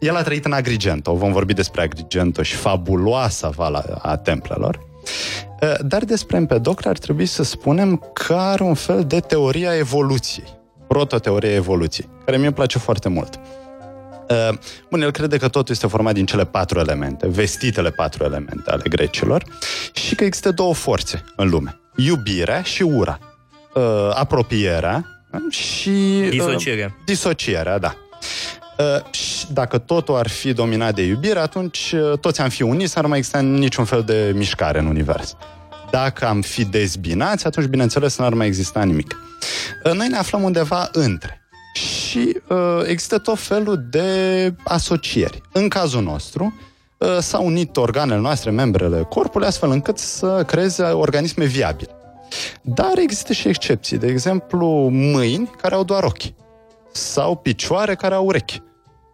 el a trăit în Agrigento, vom vorbi despre Agrigento și fabuloasa vala a templelor, dar despre Empedocle ar trebui să spunem că are un fel de teoria evoluției, prototeoria evoluției, care mie îmi place foarte mult. Bun, el crede că totul este format din cele patru elemente, vestitele patru elemente ale grecilor, și că există două forțe în lume, iubirea și ura, apropierea și disocierea, da. Și dacă totul ar fi dominat de iubire, atunci toți am fi uniți, ar mai exista niciun fel de mișcare în univers. Dacă am fi dezbinați, atunci, bineînțeles, n-ar mai exista nimic. Noi ne aflăm undeva între. Și există tot felul de asocieri. În cazul nostru, s-au unit organele noastre, membrele corpului, astfel încât să creeze organisme viabile. Dar există și excepții. De exemplu, mâini care au doar ochi. Sau picioare care au urechi.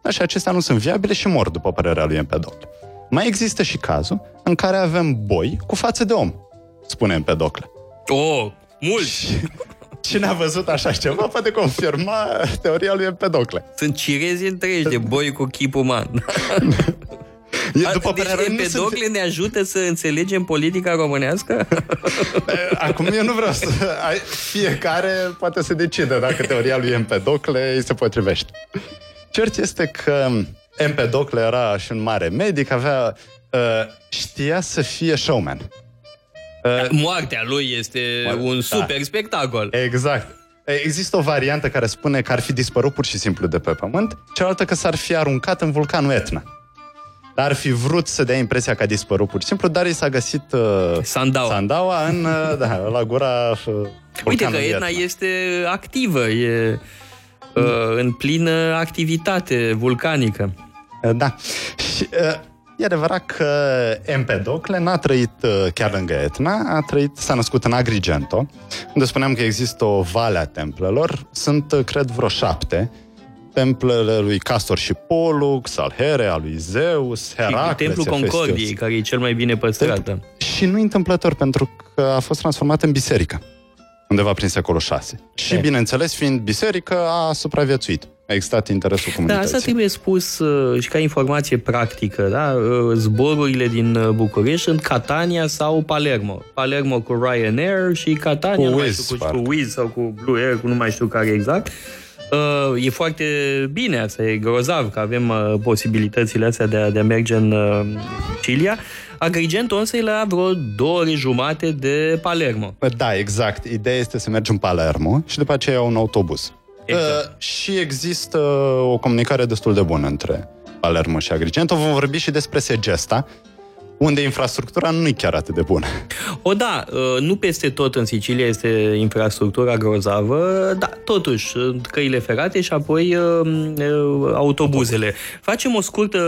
Așa, acestea nu sunt viabile și mor, după părerea lui Empedocle. Mai există și cazul în care avem boi cu față de om, spune Empedocle. Oh, mulți! Cine a văzut așa ceva poate confirma teoria lui Empedocle. Sunt cirezi întregi de boi cu chip uman. Deci Empedocle ne ajută să înțelegem politica românească? Acum eu nu vreau să... Fiecare poate să decide dacă teoria lui Empedocle îi se potrivește. Cert este că Empedocle era și un mare medic, avea, știa să fie showman. Moartea lui este un super spectacol. Exact. Există o variantă care spune că ar fi dispărut pur și simplu de pe pământ, cealaltă că s-ar fi aruncat în vulcanul Etna. Dar ar fi vrut să dea impresia că a dispărut pur și simplu, dar i s-a găsit Sandaua în, la gura vulcanului. Uite că Etna este activă, e în plină activitate vulcanică. Da. Și e adevărat că Empedocle n-a trăit chiar lângă Etna, s-a născut în Agrigento, unde spuneam că există o vale a templelor, sunt, cred, vreo 7, templele lui Castor și Pollux, al Here, al lui Zeus, Heracle, Templul Concordiei, care e cel mai bine păstrat. Și nu întâmplător, pentru că a fost transformat în biserică, undeva prin secolul 6. Și, bineînțeles, fiind biserică, a supraviețuit. A existat interesul comunității. Da, asta trebuie spus și ca informație practică. Da? Zborurile din București sunt Catania sau Palermo. Palermo cu Ryanair și Catania cu Wizz sau cu Blue Air, nu mai știu care exact. E foarte bine asta, e grozav că avem posibilitățile astea de a merge în Sicilia. Agrigento însă e la vreo 2 ore jumate de Palermo. Da, exact. Ideea este să mergi în Palermo și după aceea un autobuz. Exact. Și există o comunicare destul de bună între Palermo și Agrigento. Vom vorbi și despre Segesta, unde infrastructura nu e chiar atât de bună. O, da, nu peste tot în Sicilia este infrastructura grozavă, dar totuși căile ferate și apoi autobuzele. Facem o scurtă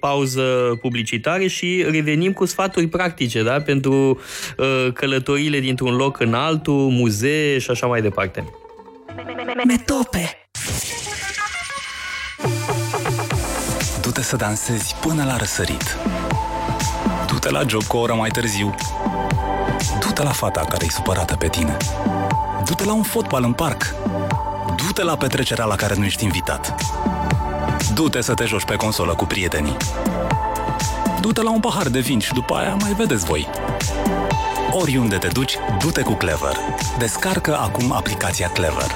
pauză publicitară și revenim cu sfaturi practice, da, pentru călătoriile dintr-un loc în altul, muzee și așa mai departe. Metope. Du-te să dansezi până la răsărit. Du-te la joc o oră mai târziu. Du-te la fata care-i supărată pe tine. Du-te la un fotbal în parc. Du-te la petrecerea la care nu ești invitat. Du-te să te joci pe consolă cu prietenii. Du-te la un pahar de vin și după aia mai vedeți voi. Oriunde te duci, du-te cu Clever. Descarcă acum aplicația Clever.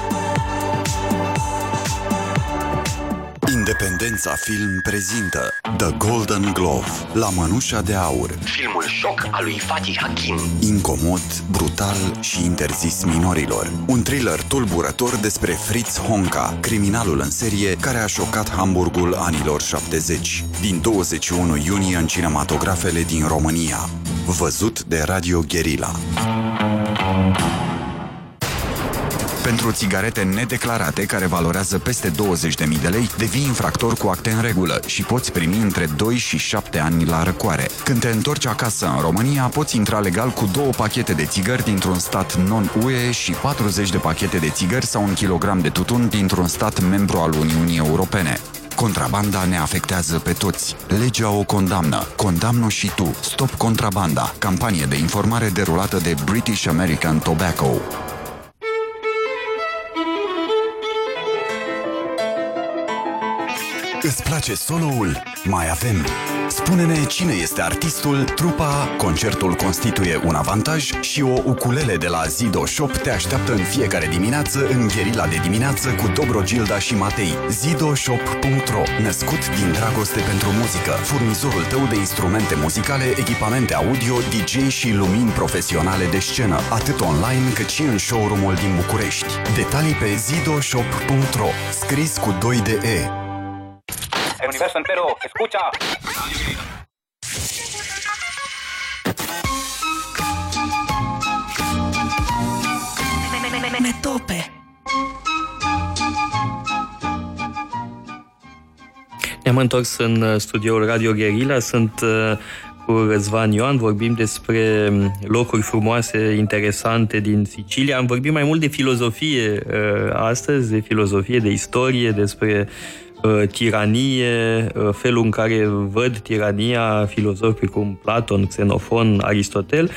Independența Film prezintă The Golden Glove, la mănușa de aur. Filmul șoc al lui Fatih Akin. Incomod, brutal și interzis minorilor. Un thriller tulburător despre Fritz Honka, criminalul în serie care a șocat Hamburgul anilor 70. Din 21 iunie în cinematografele din România. Văzut de Radio Guerilla. Pentru țigarete nedeclarate care valorează peste 20.000 de lei, devii infractor cu acte în regulă și poți primi între 2 și 7 ani la răcoare. Când te întorci acasă în România, poți intra legal cu 2 pachete de țigări dintr-un stat non-UE și 40 de pachete de țigări sau 1 kilogram de tutun dintr-un stat membru al Uniunii Europene. Contrabanda ne afectează pe toți. Legea o condamnă. Condamn-o și tu. Stop contrabanda. Campanie de informare derulată de British American Tobacco. Îți place solo-ul? Mai avem! Spune-ne cine este artistul, trupa, concertul constituie un avantaj și o ukulele de la Zido Shop te așteaptă în fiecare dimineață în Gherila de dimineață cu Dobrogilda și Matei. Zidoshop.ro. Născut din dragoste pentru muzică, furnizorul tău de instrumente muzicale, echipamente audio, DJ și lumini profesionale de scenă, atât online cât și în showroom-ul din București. Detalii pe Zidoshop.ro. Scris cu 2 de E. El universo entero, escucha! Me tope! Ne-am întors în studioul Radio Guerilla, sunt cu Răzvan Ioan, vorbim despre locuri frumoase, interesante din Sicilia. Am vorbit mai mult de filozofie astăzi, de filozofie, de istorie, despre tiranie, felul în care văd tirania filozofi precum Platon, Xenofon, Aristotel.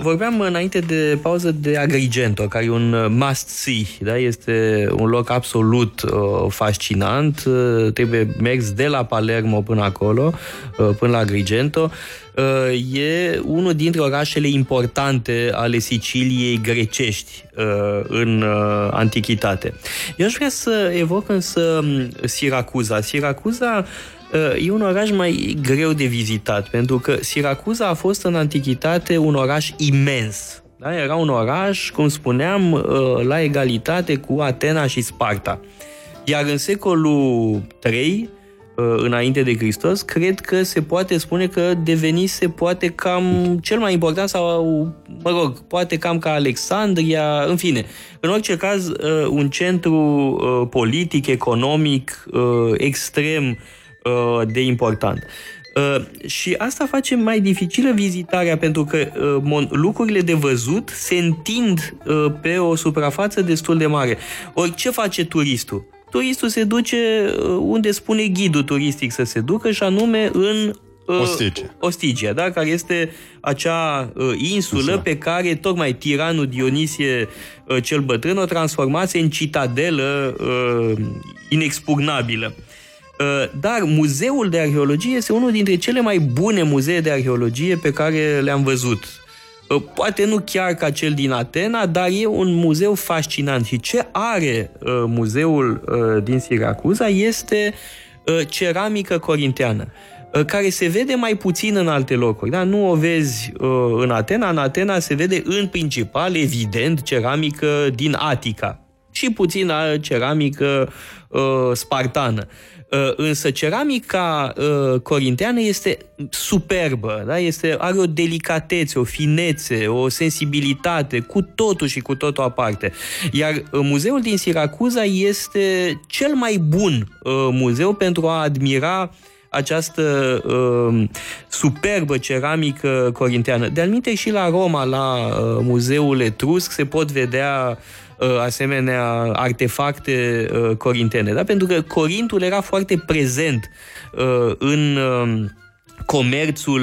Vorbeam înainte de pauză de Agrigento, care e un must-see, da? Este un loc absolut fascinant, trebuie mers de la Palermo până acolo, până la Agrigento. E unul dintre orașele importante ale Siciliei grecești în antichitate. Eu aș vrea să evoc însă Siracuza. Siracuza e un oraș mai greu de vizitat, pentru că Siracuza a fost în antichitate un oraș imens. Da? Era un oraș, cum spuneam, la egalitate cu Atena și Sparta. Iar în secolul III, înainte de Hristos, cred că se poate spune că devenise poate cam cel mai important sau, mă rog, poate cam ca Alexandria, în fine. În orice caz, un centru politic, economic, extrem de important. Și asta face mai dificilă vizitarea, pentru că lucrurile de văzut se întind pe o suprafață destul de mare. Ori ce face turistul? Turistul se duce unde spune ghidul turistic să se ducă, și anume în Ortigia, da? Care este acea insulă pe care tocmai tiranul Dionisie cel bătrân o transformase în citadelă inexpugnabilă. Dar muzeul de arheologie este unul dintre cele mai bune muzee de arheologie pe care le-am văzut. Poate nu chiar ca cel din Atena, dar e un muzeu fascinant. Și ce are muzeul din Siracuza este ceramică corinteană, care se vede mai puțin în alte locuri. Da? Nu o vezi în Atena. În Atena se vede în principal, evident, ceramică din Atica. și puțină ceramică spartană. Însă ceramica corinteană este superbă, da? Are o delicatețe, o finețe, o sensibilitate cu totul și cu totul aparte. Iar muzeul din Siracuza este cel mai bun muzeu pentru a admira această superbă ceramică corinteană. De alminte și la Roma, la muzeul etrusc, se pot vedea asemenea artefacte corintene, da? Pentru că Corintul era foarte prezent în comerțul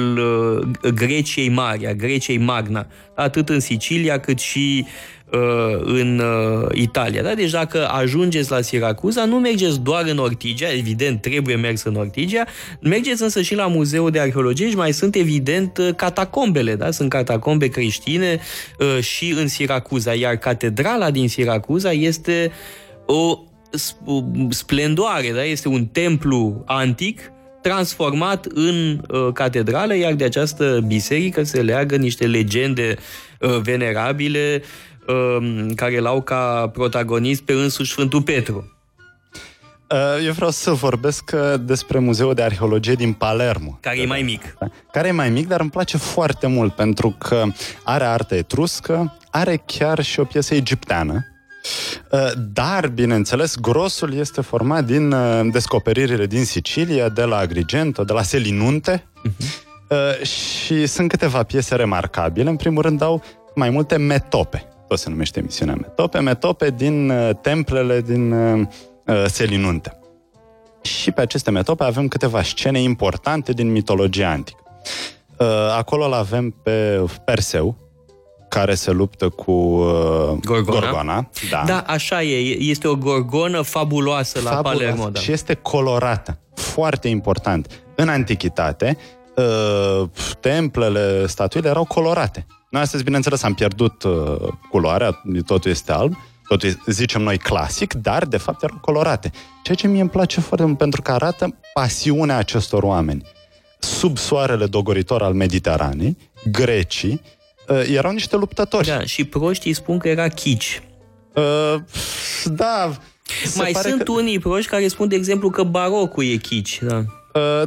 Greciei Mari, a Greciei Magna, atât în Sicilia cât și în Italia. Da? Deci dacă ajungeți la Siracuza, nu mergeți doar în Ortigia, evident trebuie mers în Ortigia, mergeți însă și la Muzeul de Arheologie și mai sunt evident catacombele, da? Sunt catacombe creștine și în Siracuza, iar catedrala din Siracuza este o splendoare, da? Este un templu antic transformat în catedrală, iar de această biserică se leagă niște legende venerabile care l-au ca protagonist pe însuși Sfântul Petru. Eu vreau să vorbesc despre Muzeul de Arheologie din Palermo. Care e mai mic. Care e mai mic, dar îmi place foarte mult, pentru că are artă etruscă, are chiar și o piesă egipteană, dar, bineînțeles, grosul este format din descoperirile din Sicilia, de la Agrigento, de la Selinunte, și sunt câteva piese remarcabile. În primul rând dau mai multe metope. Tot se numește emisiunea metope. Metope din templele din Selinunte. Și pe aceste metope avem câteva scene importante din mitologia antică. Acolo îl avem pe Perseu, care se luptă cu Gorgona. Da, așa e. Este o gorgonă fabuloasă la Palermo. Da. Și este colorată. Foarte important. În antichitate, templele, statuile erau colorate. Noi astăzi, bineînțeles, am pierdut culoarea, totul este alb, totul zicem noi clasic, dar de fapt erau colorate. Ceea ce mie îmi place foarte mult, pentru că arată pasiunea acestor oameni. Sub soarele dogoritor al Mediteranei, grecii erau niște luptători. Da, și proștii spun că era kitsch. Da. Mai sunt unii proști care spun, de exemplu, că barocul e kitsch, da.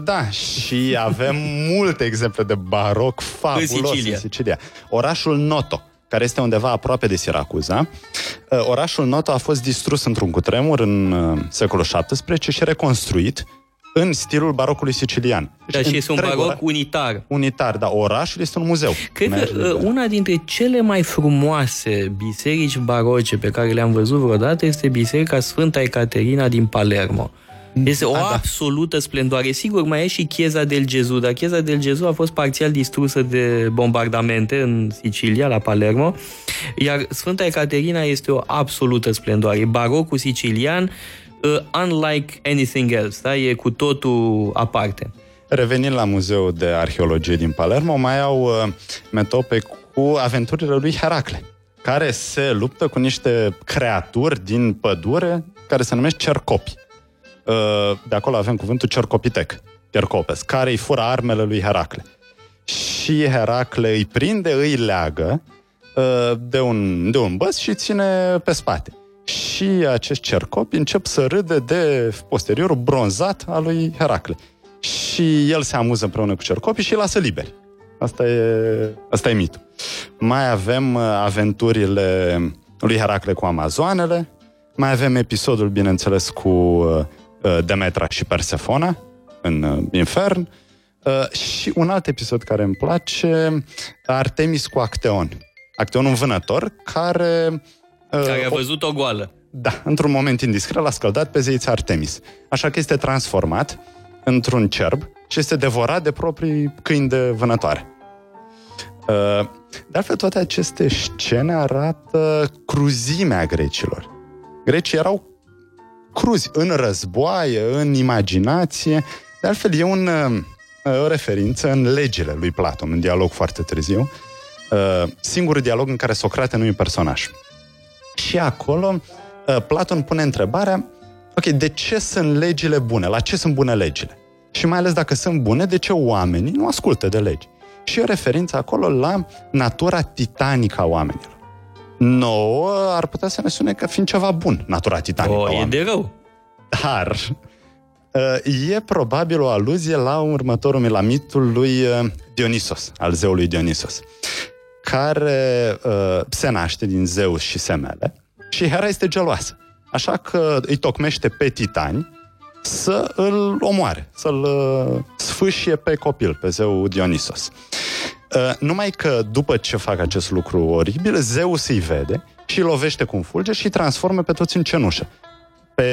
Da, și avem multe exemple de baroc fabulos în Sicilia. Orașul Noto, care este undeva aproape de Siracuza, orașul Noto a fost distrus într-un cutremur în secolul XVII și reconstruit în stilul barocului sicilian. Deci și este un baroc unitar. Unitar, da. Orașul este un muzeu. Cred că una dintre cele mai frumoase biserici baroce pe care le-am văzut vreodată este Biserica Sfânta Ecaterina din Palermo. Este o absolută splendoare. Sigur, mai e și Chiesa del Gesù, dar Chiesa del Gesù a fost parțial distrusă de bombardamente în Sicilia, la Palermo, iar Sfânta Ecaterina este o absolută splendoare. Barocul sicilian, unlike anything else, da? E cu totul aparte. Revenind la Muzeul de Arheologie din Palermo, mai au metope cu aventurile lui Heracle, care se luptă cu niște creaturi din pădure care se numesc cercopi. De acolo avem cuvântul cercopitec, cercopes, care îi fură armele lui Heracle. Și Heracle îi prinde, îi leagă de un băț și ține pe spate. Și acești cercopi încep să râde de posteriorul bronzat al lui Heracle. Și el se amuză împreună cu cercopii și îi lasă liberi. Asta e mitul. Mai avem aventurile lui Heracle cu amazoanele, mai avem episodul, bineînțeles, cu Demetra și Persefona în infern și un alt episod care îmi place, Artemis cu Acteon. Acteon, un vânător care a văzut o goală. Da, într-un moment indiscret l-a scăldat pe zeița Artemis. Așa că este transformat într-un cerb și este devorat de proprii câini de vânătoare. De altfel, toate aceste scene arată cruzimea grecilor. Grecii erau cruzi în războaie, în imaginație. De altfel, e o referință în Legile lui Platon, un dialog foarte târziu, singurul dialog în care Socrate nu e personaj. Și acolo Platon pune întrebarea, de ce sunt legile bune? La ce sunt bune legile? Și mai ales dacă sunt bune, de ce oamenii nu ascultă de legi? Și e o referință acolo la natura titanică a oamenilor. nouă ar putea să ne sune ca fiind ceva bun, natura titanică. O, e de rău. Dar e probabil o aluzie la următorul milamitul lui Dionisos, al zeului Dionisos, care se naște din Zeus și Semele și Hera este geloasă. Așa că îi tocmește pe titani să îl omoare, să-l sfâșie pe copil, pe zeul Dionisos. Numai că după ce fac acest lucru oribil, Zeus îi vede și îi lovește cu un fulger și îi transformă pe toți în cenușă. Pe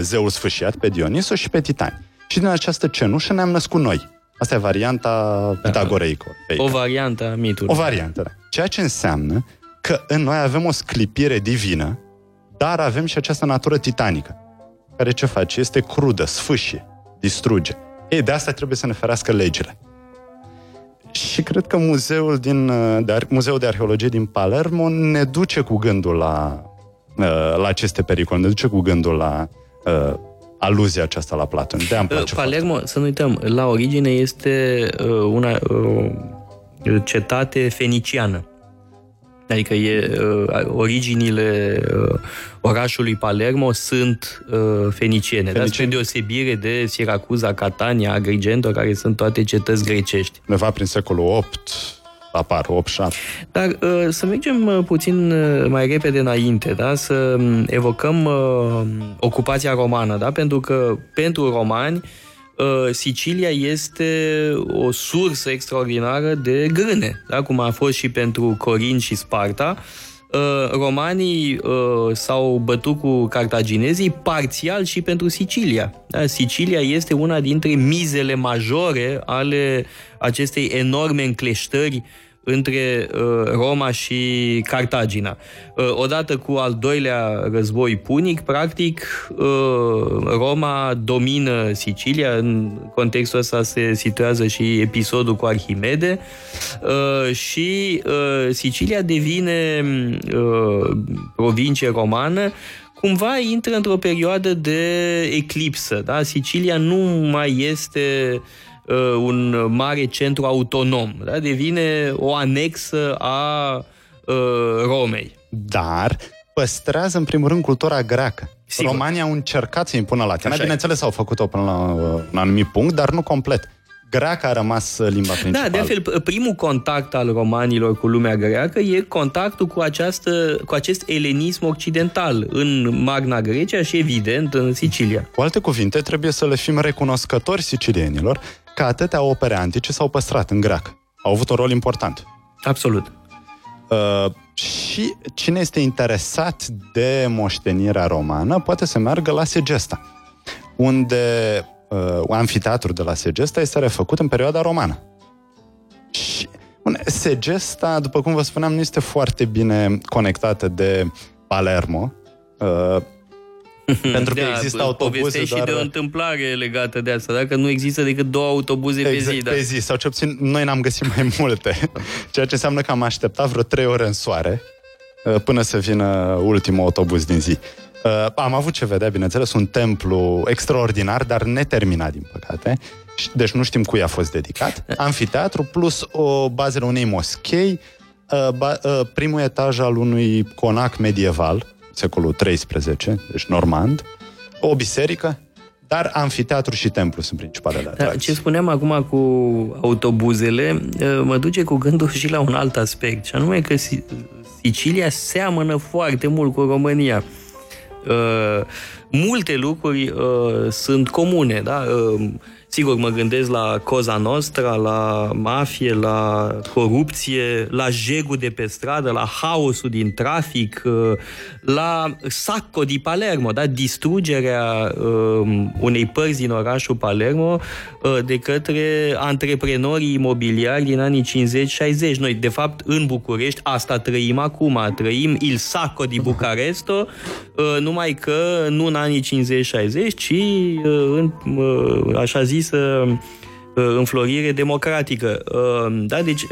zeul sfâșiat, pe Dionisos și pe titani. Și din această cenușă ne-am născut noi. Asta e varianta pitagoreică. O variantă a mitului. O variantă, da. Ceea ce înseamnă că în noi avem o sclipire divină, dar avem și această natură titanică, care ce face? Este crudă, sfâșie, distruge. Ei, de asta trebuie să ne ferească legile. Și cred că muzeul de arheologie din Palermo ne duce cu gândul la aceste pericole, ne duce cu gândul la aluzia aceasta la Platon. Palermo, să nu uităm, la origine este una cetate feniciană. Adică originile orașului Palermo sunt feniciene, dar spre deosebire de Siracuza, Catania, Agrigento, care sunt toate cetăți grecești. Undeva prin secolul VIII apar, 8-7. Dar să mergem puțin mai repede înainte, da? Să evocăm ocupația romană, da? Pentru că pentru romani Sicilia este o sursă extraordinară de grâne, da? Cum a fost și pentru Corint și Sparta. Romanii s-au bătut cu cartaginezii parțial și pentru Sicilia. Da? Sicilia este una dintre mizele majore ale acestei enorme încleștări între Roma și Cartagina. Odată cu al doilea război punic, practic, Roma domină Sicilia. În contextul ăsta se situează și episodul cu Arhimede și Sicilia devine provincie romană. Cumva intră într-o perioadă de eclipsă. Da? Sicilia nu mai este un mare centru autonom, da? Devine o anexă a Romei. Dar păstrează în primul rând cultura greacă. Sigur. Romanii au încercat să impună latina, bineînțeles au făcut-o până la un anumit punct, dar nu complet. Greaca a rămas limba principală. Da, de altfel, primul contact al romanilor cu lumea greacă e contactul cu acest elenism occidental în Magna Grecia și, evident, în Sicilia. Cu alte cuvinte, trebuie să le fim recunoscători sicilienilor că atâtea opere antice s-au păstrat în greacă. Au avut un rol important. Absolut. Și cine este interesat de moștenirea romană poate să meargă la Segesta, unde amfiteatrul de la Segesta este refăcut în perioada romană. Și Segesta, după cum vă spuneam, nu este foarte bine conectată de Palermo, pentru că există autobuze. Povestești și de o întâmplare legată de asta, dacă nu există decât 2 autobuze pe zi. Pe zi, sau cel puțin noi n-am găsit mai multe, ceea ce înseamnă că am așteptat vreo 3 ore în soare până să vină ultimul autobuz din zi. Am avut ce vedea, bineînțeles, un templu extraordinar, dar neterminat, din păcate. Deci nu știm cui a fost dedicat. Amfiteatru plus o bază unei moschei, primul etaj al unui conac medieval, secolul XIII, deci normand, o biserică, dar amfiteatru și templu sunt principalele atracții. Ce spuneam acum cu autobuzele mă duce cu gândul și la un alt aspect, și anume că Sicilia seamănă foarte mult cu România. Multe lucruri sunt comune, da? Sigur, mă gândesc la Cosa Nostra, la mafie, la corupție, la jegul de pe stradă, la haosul din trafic, la sacco di Palermo, da? Distrugerea unei părți din orașul Palermo de către antreprenorii imobiliari din anii 50-60. Noi, de fapt, în București, asta trăim acum, trăim il sacco di Bucaresto, numai că nu în anii 50-60, ci în, așa zis, înflorire democratică. Da, deci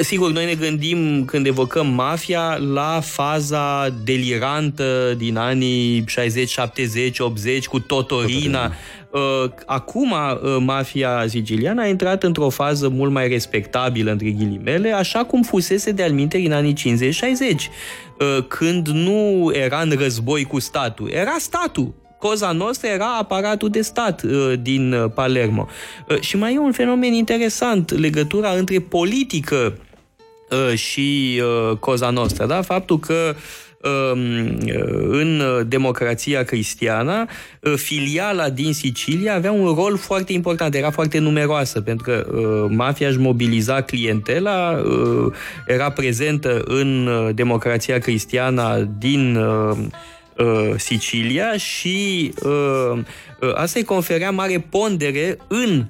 Sigur, noi ne gândim, când evocăm mafia, la faza delirantă din anii 60, 70, 80, cu Totorina. Acum, mafia siciliană a intrat într-o fază mult mai respectabilă, între ghilimele, așa cum fusese de-al minteri în anii 50-60, când nu era în război cu statul, era statul. Cosa noastră era aparatul de stat din Palermo. Și mai e un fenomen interesant, legătura între politică și cosa noastră, da? Faptul că în democrația creștină, filiala din Sicilia avea un rol foarte important, era foarte numeroasă, pentru că mafia își mobiliza clientela, era prezentă în democrația creștină din Sicilia și asta îi conferea mare pondere în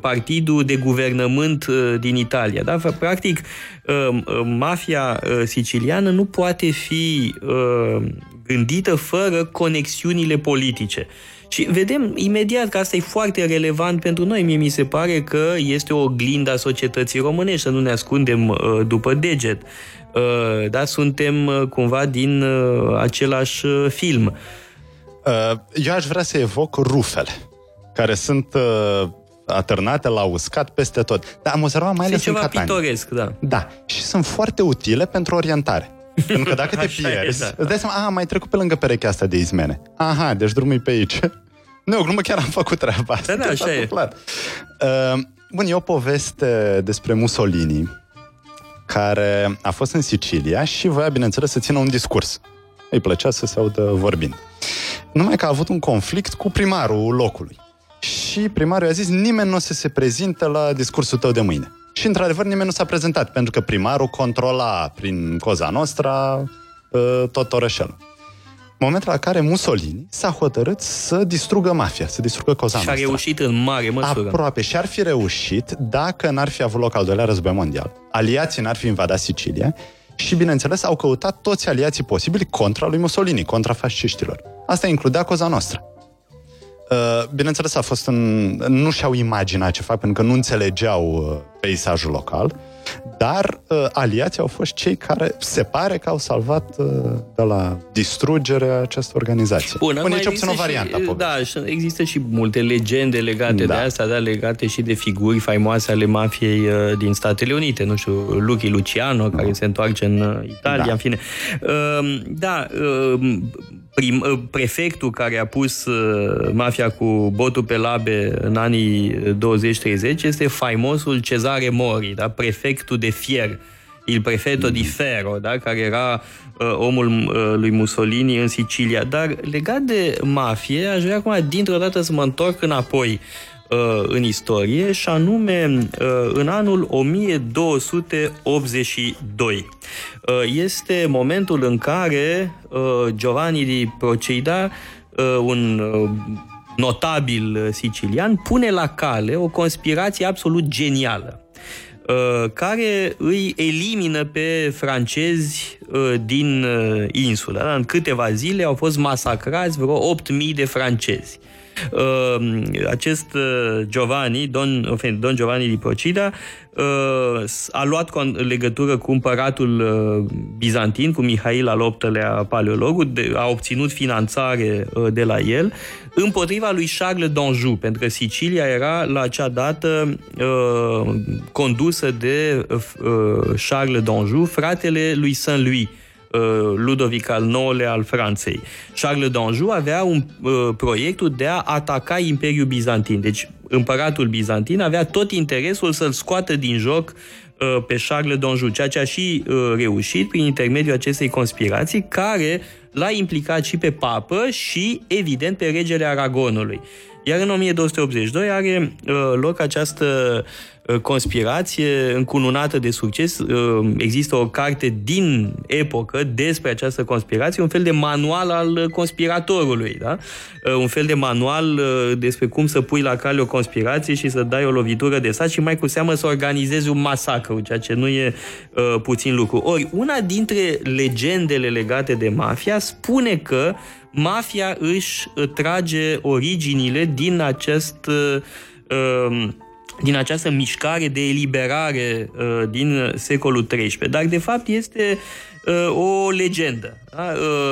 partidul de guvernământ din Italia. Da? Practic, mafia siciliană nu poate fi gândită fără conexiunile politice. Și vedem imediat că asta e foarte relevant pentru noi. Mie mi se pare că este o oglindă a societății românești, să nu ne ascundem după deget. Da, suntem cumva din același film. Eu aș vrea să evoc rufele, care sunt atârnate la uscat peste tot. Dar am observat mai ales în Catania. Sunt ceva pitoresc, da. Da, și sunt foarte utile pentru orientare. Pentru că dacă te pierzi, da, îți dai seama, a, mai trecut pe lângă perechea asta de izmene. Aha, deci drumul e pe aici. Nu, o glumă, chiar am făcut treaba asta. Da, da, așa e. Bun, e o poveste despre Mussolini, care a fost în Sicilia și voia, bineînțeles, să țină un discurs. Îi plăcea să se audă vorbind. Numai că a avut un conflict cu primarul locului. Și primarul i-a zis, nimeni nu o să se prezinte la discursul tău de mâine. Și, într-adevăr, nimeni nu s-a prezentat, pentru că primarul controla, prin Cosa Nostra, tot orășelul. Momentul la care Mussolini s-a hotărât să distrugă mafia, să distrugă Cosa Nostra. Și a reușit în mare măsură. Aproape. Și ar fi reușit dacă n-ar fi avut loc al doilea război mondial. Aliații n-ar fi invadat Sicilia și, bineînțeles, au căutat toți aliații posibili contra lui Mussolini, contra fasciștilor. Asta includea Cosa Nostra. Bineînțeles, a fost nu și-au imaginat ce fac, pentru că nu înțelegeau peisajul local, dar aliații au fost cei care se pare că au salvat de la distrugere această organizație. Pune ce obțin o variantă. Da, există și multe legende legate de asta, da, legate și de figuri faimoase ale mafiei din Statele Unite, nu știu, Lucky Luciano, care se întoarce în Italia, în fine. Prefectul care a pus mafia cu botul pe labe în anii 20-30 este faimosul Cezare Mori, da? Prefectul de fier, il prefetto di ferro, da? Care era omul lui Mussolini în Sicilia. Dar legat de mafie, aș vrea acum dintr-o dată să mă întorc înapoi în istorie, și anume în anul 1282. Este momentul în care Giovanni di Procida, un notabil sicilian, pune la cale o conspirație absolut genială, care îi elimină pe francezi din insulă. În câteva zile au fost masacrați vreo 8.000 de francezi. Acest Giovanni, Don Giovanni di Procida, a luat legătură cu împăratul bizantin, cu Mihail al VIII-lea, paleologul, a obținut finanțare de la el împotriva lui Charles d'Anjou, pentru că Sicilia era la acea dată condusă de Charles d'Anjou, fratele lui Saint-Louis, Ludovic al IX-lea al Franței. Charles d'Anjou avea proiectul de a ataca Imperiul Bizantin. Deci împăratul bizantin avea tot interesul să-l scoată din joc pe Charles d'Anjou, ceea ce a și reușit prin intermediul acestei conspirații, care l-a implicat și pe papă și, evident, pe regele Aragonului. Iar în 1282 are loc această conspirație încununată de succes. Există o carte din epocă despre această conspirație, un fel de manual al conspiratorului, da? Un fel de manual despre cum să pui la cale o conspirație și să dai o lovitură de stat și mai cu seamă să organizezi un masacru, ceea ce nu e puțin lucru. Ori, una dintre legendele legate de mafia spune că mafia își trage originile din acest din această mișcare de eliberare din secolul XIII, dar de fapt este o legendă. Da?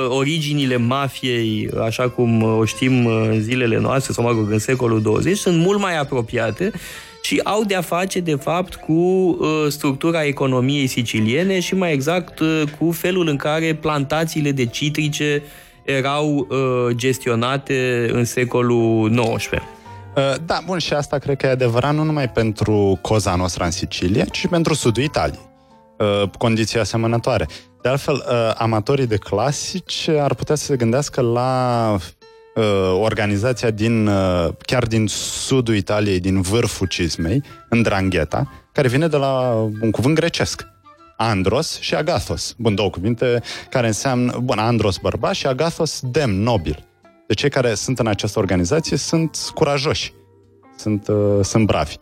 Originile mafiei, așa cum o știm în zilele noastre, sau mă rog, în secolul 20, sunt mult mai apropiate și au de-a face, de fapt, cu structura economiei siciliene și, mai exact, cu felul în care plantațiile de citrice erau gestionate în secolul XIX. Da, bun, și asta cred că e adevărat nu numai pentru Cosa Nostra în Sicilia, ci și pentru sudul Italiei. Condiții asemănătoare. De altfel, amatorii de clasici ar putea să se gândească la organizația chiar din sudul Italiei, din vârful cizmei, Ndrangheta, care vine de la un cuvânt grecesc. Andros și agathos. Bun, două cuvinte care înseamnă, bun, andros bărbat și agathos demn, nobil. Deci cei care sunt în această organizație sunt curajoși, sunt bravi.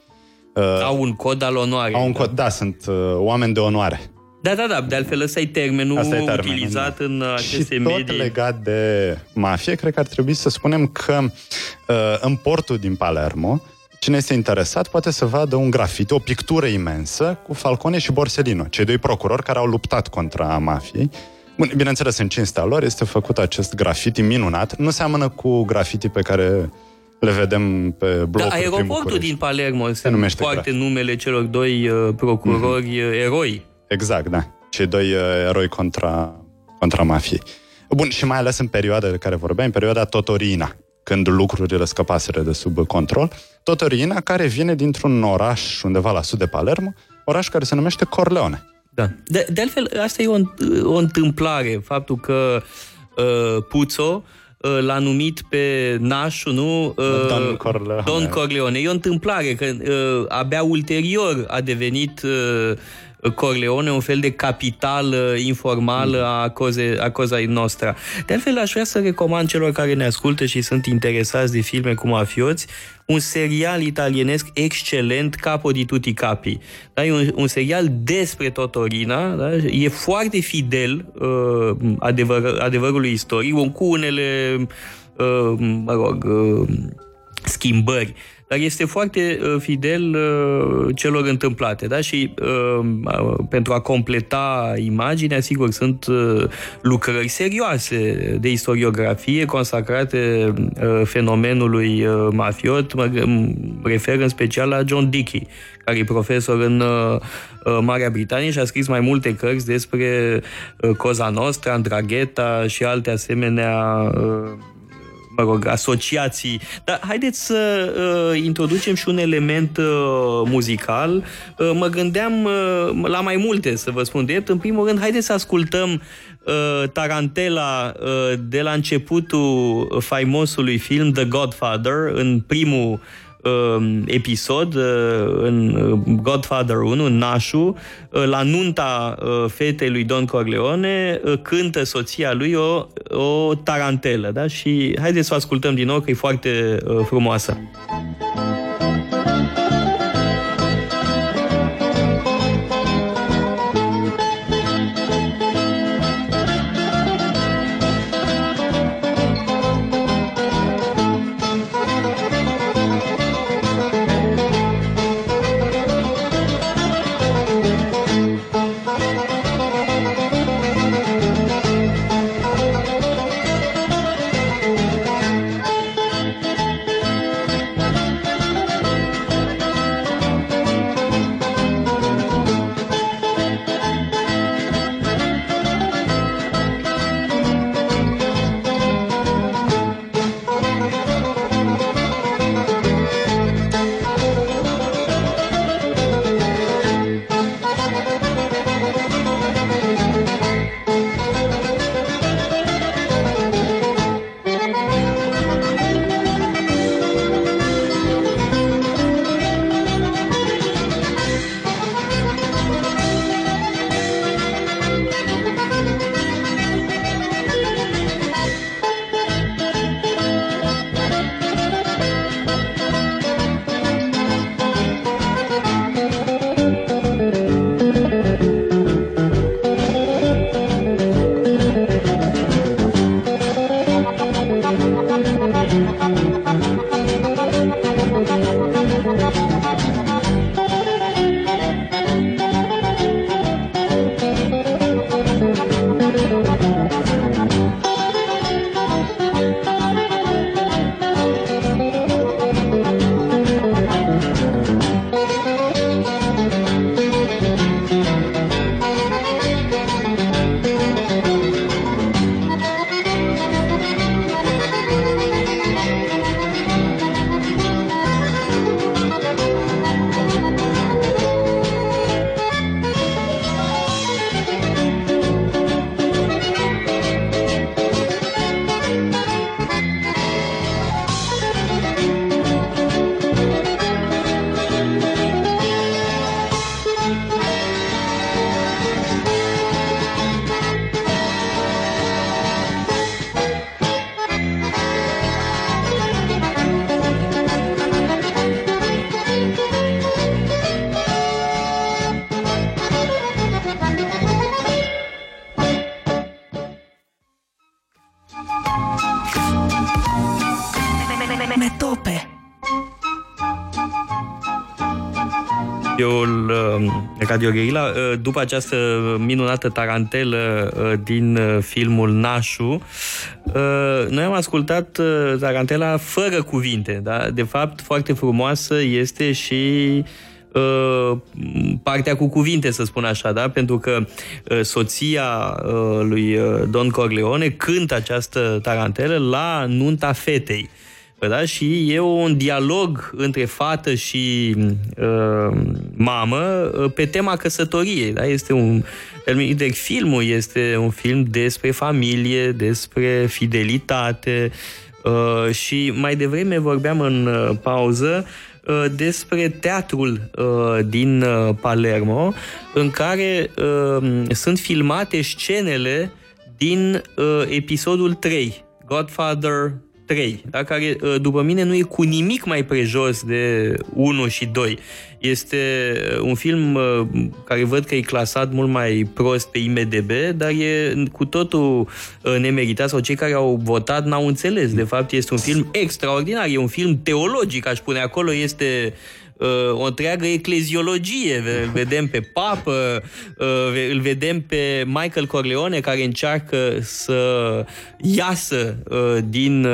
Au un cod al onoarei. Au un cod, da, sunt oameni de onoare. Da, de altfel ăsta e termenul utilizat în aceste medii. Și tot legat de mafie, cred că ar trebui să spunem că în portul din Palermo, cine este interesat poate să vadă un grafit, o pictură imensă cu Falcone și Borsellino, cei doi procurori care au luptat contra mafiei. Bun, bineînțeles, în cinstea lor este făcut acest grafiti minunat. Nu seamănă cu grafiti pe care le vedem pe blocuri. Da, aeroportul din Palermo se numește foarte numele celor doi procurori eroi. Exact, da. Cei doi eroi contra mafiei. Bun, și mai ales în perioada de care vorbeam, în perioada Totorina, când lucrurile scăpaseră de sub control. Totorina, care vine dintr-un oraș undeva la sud de Palermo, oraș care se numește Corleone. Da. De altfel, asta e o întâmplare, faptul că Puțo l-a numit pe nașul, nu? Don Corleone. Don Corleone. E o întâmplare, că abia ulterior a devenit Corleone un fel de capital informal a Cozei Nostra. De altfel, aș vrea să recomand celor care ne ascultă și sunt interesați de filme cu mafioți un serial italienesc excelent, Capo di Tutti Capi. Da? E un serial despre Totorina, da? E foarte fidel adevărului istoric, cu unele schimbări, dar este foarte fidel celor întâmplate. Da? Și pentru a completa imaginea, sigur, sunt lucrări serioase de istoriografie consacrate fenomenului mafiot. Mă refer în special la John Dickey, care e profesor în Marea Britanie și a scris mai multe cărți despre Cosa Nostra, Ndrangheta și alte asemenea asociații. Dar haideți să introducem și un element muzical. Mă gândeam la mai multe, să vă spun drept. În primul rând, haideți să ascultăm Tarantella de la începutul faimosului film The Godfather, în primul episod, în Godfather 1, nașul, la nunta fetei lui Don Corleone, cântă soția lui o tarantelă, da? Și haideți să o ascultăm din nou, că e foarte frumoasă. radioul Radio Guerilla, după această minunată tarantelă din filmul Nașu. Noi am ascultat tarantela fără cuvinte, da? De fapt, foarte frumoasă este și partea cu cuvinte, să spun așa, da? Pentru că soția lui Don Corleone cântă această tarantelă la nunta fetei. Da? Și e un dialog între fată și mamă pe tema căsătoriei. Da? Este un, filmul este un film despre familie, despre fidelitate și mai devreme vorbeam în pauză despre teatrul din Palermo, în care sunt filmate scenele din episodul 3, Godfather 3, da? Care, după mine, nu e cu nimic mai prejos de 1 și 2. Este un film care văd că e clasat mult mai prost pe IMDb, dar e cu totul nemeritat, sau cei care au votat n-au înțeles. De fapt, este un film extraordinar, e un film teologic, aș spune. Acolo este o întreagă ecleziologie. Îl vedem pe papă, îl vedem pe Michael Corleone, care încearcă să iasă din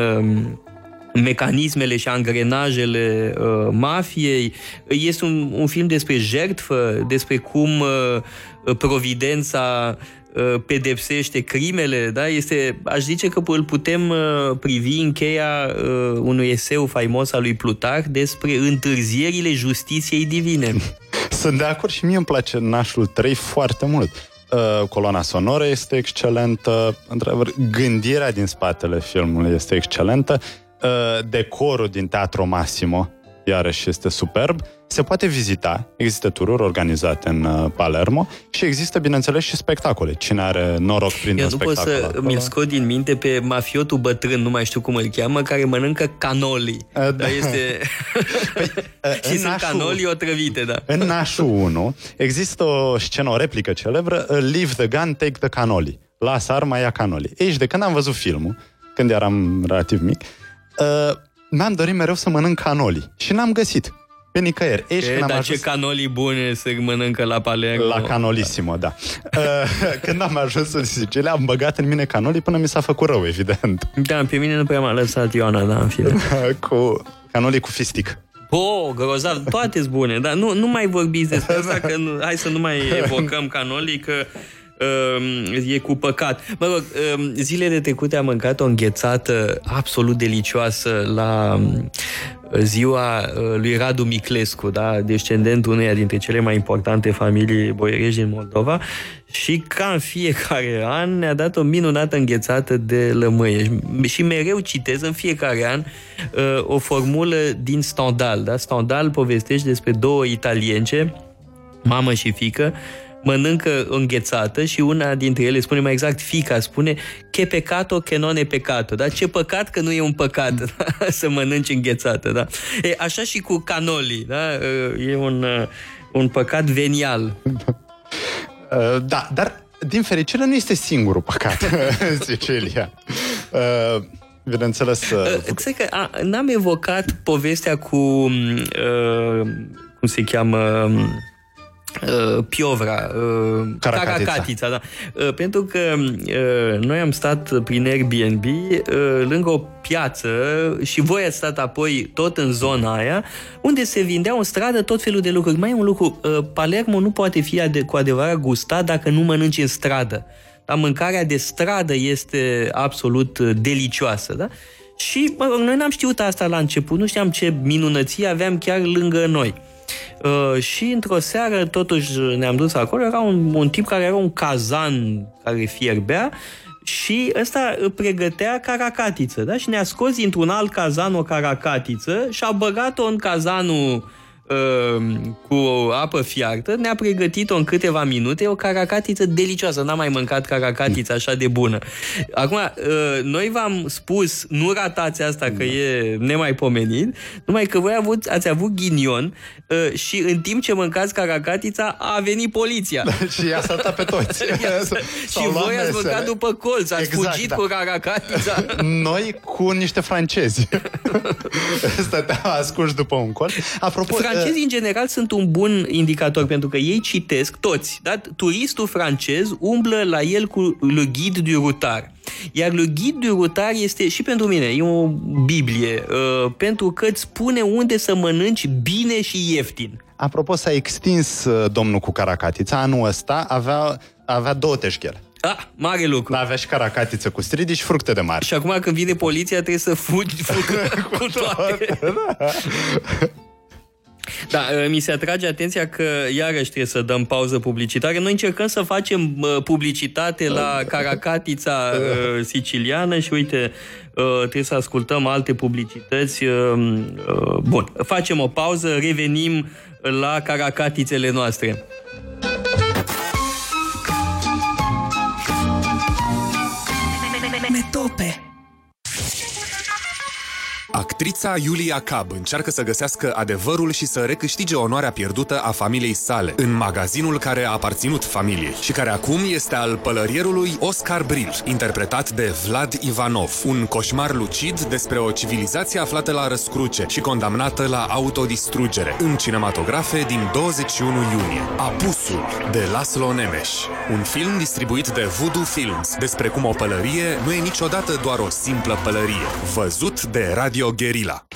mecanismele și angrenajele mafiei. Este un film despre jertfă, despre cum providența pedepsește crimele, da? Este, aș zice că îl putem privi în cheia unui eseu faimos al lui Plutarh despre întârzierile justiției divine. Sunt de acord și mie îmi place Nașul 3 foarte mult. Coloana sonoră este excelentă, gândirea din spatele filmului este excelentă, decorul din Teatro Massimo iarăși este superb, se poate vizita, există tururi organizate în Palermo și există, bineînțeles, și spectacole. Cine are noroc prinde un spectacol. Eu nu pot să mi-l scot din minte pe mafiotul bătrân, nu mai știu cum îl cheamă, care mănâncă canoli. Dar este... și sunt canoli otrăvite, da. În Nașu 1 există o scenă, o replică celebră, leave the gun, take the canoli. Lasă arma, ia canoli. Ei, și de când am văzut filmul, când eram relativ mic, mi-am dorit mereu să mănânc canoli și n-am găsit pe nicăieri. Dar ce canoli bune se mănâncă la Palermo. La Canolissimo, da. Când am ajuns în Sicilia, am băgat în mine canoli până mi s-a făcut rău, evident. Da, pe mine nu prea m-a lăsat Ioana, da, în fine. Cu canoli cu fistic. Oh, grozav, toate-s bune, dar nu mai vorbiți despre asta, că nu, hai să nu mai evocăm canoli, că e cu păcat. Mă rog, zilele trecute am mâncat o înghețată absolut delicioasă la ziua lui Radu Miclescu, da? Descendentul uneia dintre cele mai importante familii boierești din Moldova, și ca în fiecare an ne-a dat o minunată înghețată de lămâie. Și mereu citez în fiecare an o formulă din Stendhal, da? Stendhal povestește despre două italience, mamă și fiică, mănâncă înghețată și una dintre ele spune, mai exact fiica spune, che peccato che non è peccato, da? Ce păcat că nu e un păcat, da? Să mănânci înghețată, da? E, așa și cu canoli, da? E un păcat venial. Da, dar din fericire nu este singurul păcat în Sicilia. Bineînțeles... Cred că n-am evocat povestea cu cum se cheamă... Piovra, Caracatița, da. Pentru că noi am stat prin Airbnb lângă o piață și voi ați stat apoi tot în zona aia, unde se vindeau în stradă tot felul de lucruri. Mai e un lucru, Palermo nu poate fi cu adevărat gustat dacă nu mănânci în stradă. Da? Mâncarea de stradă este absolut delicioasă, da? Și noi n-am știut asta la început, nu știam ce minunăție aveam chiar lângă noi. Și într-o seară totuși ne-am dus acolo, era un tip care era un cazan care fierbea și ăsta pregătea caracatiță, da? Și ne-a scos dintr-un alt cazan o caracatiță și a băgat-o în cazanul cu apă fiartă, ne-a pregătit-o în câteva minute, o caracatiță delicioasă, n-am mai mâncat caracatiță așa de bună. Acum, noi v-am spus, nu ratați asta că e nemaipomenit, numai că voi ați avut ghinion și în timp ce mâncați caracatița a venit poliția. Și i-a saltat pe toți. Și voi ați mâncat după colț, ați fugit cu caracatița. Noi cu niște francezi. Stăteam ascunși după un colț. Apropo, francezii, în general, sunt un bun indicator, pentru că ei citesc toți. Da? Turistul francez umblă la el cu Le Guide du Routard. Iar Le Guide du Routard este și pentru mine, e o Biblie, pentru că îți spune unde să mănânci bine și ieftin. Apropo, s-a extins domnul cu caracatița. Anul ăsta avea două teșchele. Ah, mare lucru. Avea și caracatiță cu stridii și fructe de mare. Și acum când vine poliția trebuie să fugi cu toate. Da, mi se atrage atenția că iarăși trebuie să dăm pauză publicitară. Noi încercăm să facem publicitate la caracatița siciliană și uite, trebuie să ascultăm alte publicități. Bun, facem o pauză, revenim la caracatițele noastre. Metope. Actrița Iulia Cab încearcă să găsească adevărul și să recâștige onoarea pierdută a familiei sale în magazinul care a aparținut familiei și care acum este al pălărierului Oscar Bril, interpretat de Vlad Ivanov, un coșmar lucid despre o civilizație aflată la răscruce și condamnată la autodistrugere, în cinematografe din 21 iunie. Apusul, de Laszlo Nemes, un film distribuit de Voodoo Films, despre cum o pălărie nu e niciodată doar o simplă pălărie, văzut de Radio Guerilla.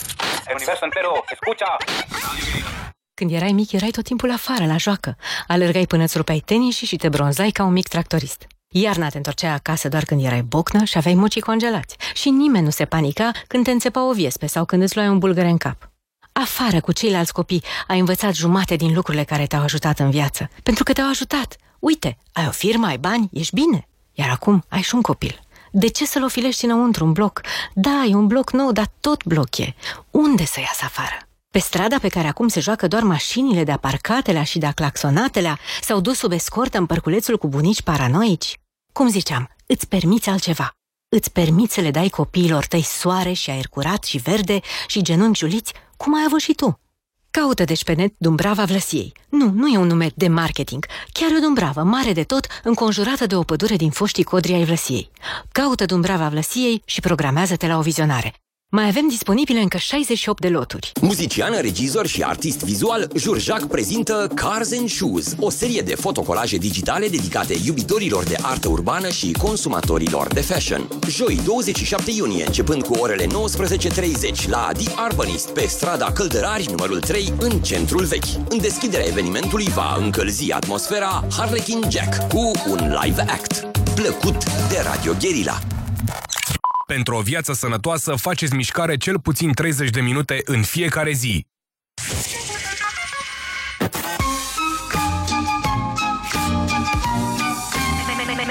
Când erai mic, erai tot timpul afară, la joacă. Alergai până îți rupeai tenisii și te bronzai ca un mic tractorist. Iarna te întorceai acasă doar când erai bocnă și aveai mucii congelați. Și nimeni nu se panica când te înțepa o viespe sau când îți luai un bulgăre în cap. Afară, cu ceilalți copii, ai învățat jumate din lucrurile care te-au ajutat în viață. Pentru că te-au ajutat. Uite, ai o firmă, ai bani, ești bine. Iar acum ai și un copil. De ce să-l ofilești înăuntru, un bloc? Da, e un bloc nou, dar tot bloc e. Unde să iasă afară? Pe strada pe care acum se joacă doar mașinile de-a parcatelea și de-a claxonatelea s-au dus sub escortă în părculețul cu bunici paranoici? Cum ziceam, îți permiți altceva. Îți permiți să le dai copiilor tăi soare și aer curat și verde și genunchi juliți, cum ai avut și tu. Caută deci pe net Dumbrava Vlăsiei. Nu e un nume de marketing. Chiar o dumbravă, mare de tot, înconjurată de o pădure din foștii codri ai Vlăsiei. Caută Dumbrava Vlăsiei și programează-te la o vizionare. Mai avem disponibile încă 68 de loturi. Muzician, regizor și artist vizual, Jurjac prezintă Cars and Shoes, o serie de fotocolaje digitale dedicate iubitorilor de artă urbană și consumatorilor de fashion. Joi, 27 iunie, începând cu orele 19:30 la The Arbanist, pe strada Căldărari, numărul 3, în centrul vechi. În deschiderea evenimentului va încălzi atmosfera Harlequin Jack cu un live act. Plăcut de Radio Guerilla. Pentru o viață sănătoasă, faceți mișcare cel puțin 30 de minute în fiecare zi.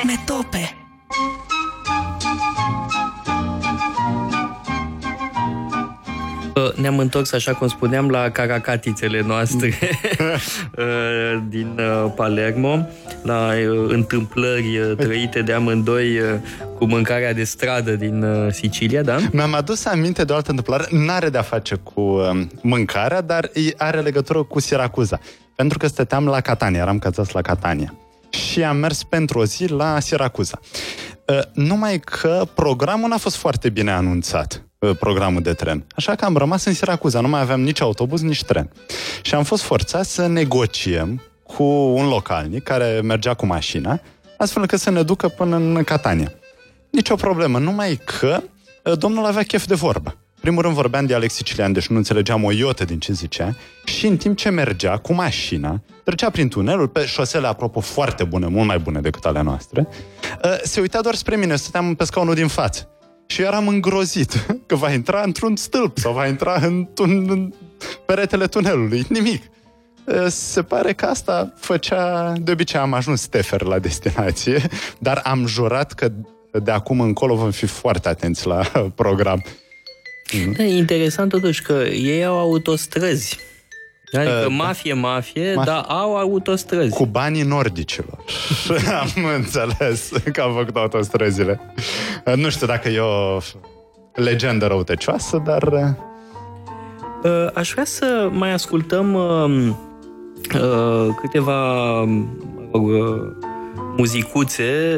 Metope. Ne-am întors, așa cum spuneam, la caracatițele noastre din Palermo, la întâmplări trăite de amândoi cu mâncarea de stradă din Sicilia, da? Mi-am adus aminte de o altă întâmplare, n-are de-a face cu mâncarea, dar are legătură cu Siracuza, pentru că stăteam la Catania, eram cățați la Catania și am mers pentru o zi la Siracuza. Numai că programul n-a fost foarte bine anunțat, programul de tren. Așa că am rămas în Siracuza, nu mai aveam nici autobuz, nici tren. Și am fost forțați să negociem cu un localnic care mergea cu mașina, astfel că să ne ducă până în Catania. Nici o problemă, numai că domnul avea chef de vorbă. Primul rând vorbeam dialect sicilian, deci nu înțelegeam o iotă din ce zicea, și în timp ce mergea cu mașina, trecea prin tunelul, pe șosele, apropo, foarte bune, mult mai bune decât ale noastre, se uita doar spre mine, stăteam pe scaunul din față. Și eu eram îngrozit că va intra într-un stâlp sau va intra în peretele tunelului. Nimic. Se pare că asta făcea... De obicei am ajuns tefer la destinație, dar am jurat că de acum încolo vom fi foarte atenți la program. Da, e interesant totuși că ei au autostrăzi. Adică mafie, dar au autostrăzi. Cu banii nordicilor. Am înțeles că au făcut autostrăzile. Nu știu dacă e o legendă răutăcioasă, dar... Aș vrea să mai ascultăm câteva muzicuțe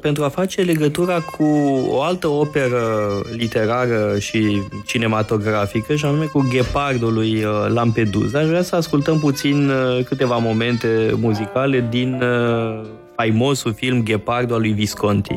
pentru a face legătura cu o altă operă literară și cinematografică, și anume cu Ghepardul lui Lampedusa. Aș vrea să ascultăm puțin câteva momente muzicale din faimosul film Ghepardul al lui Visconti.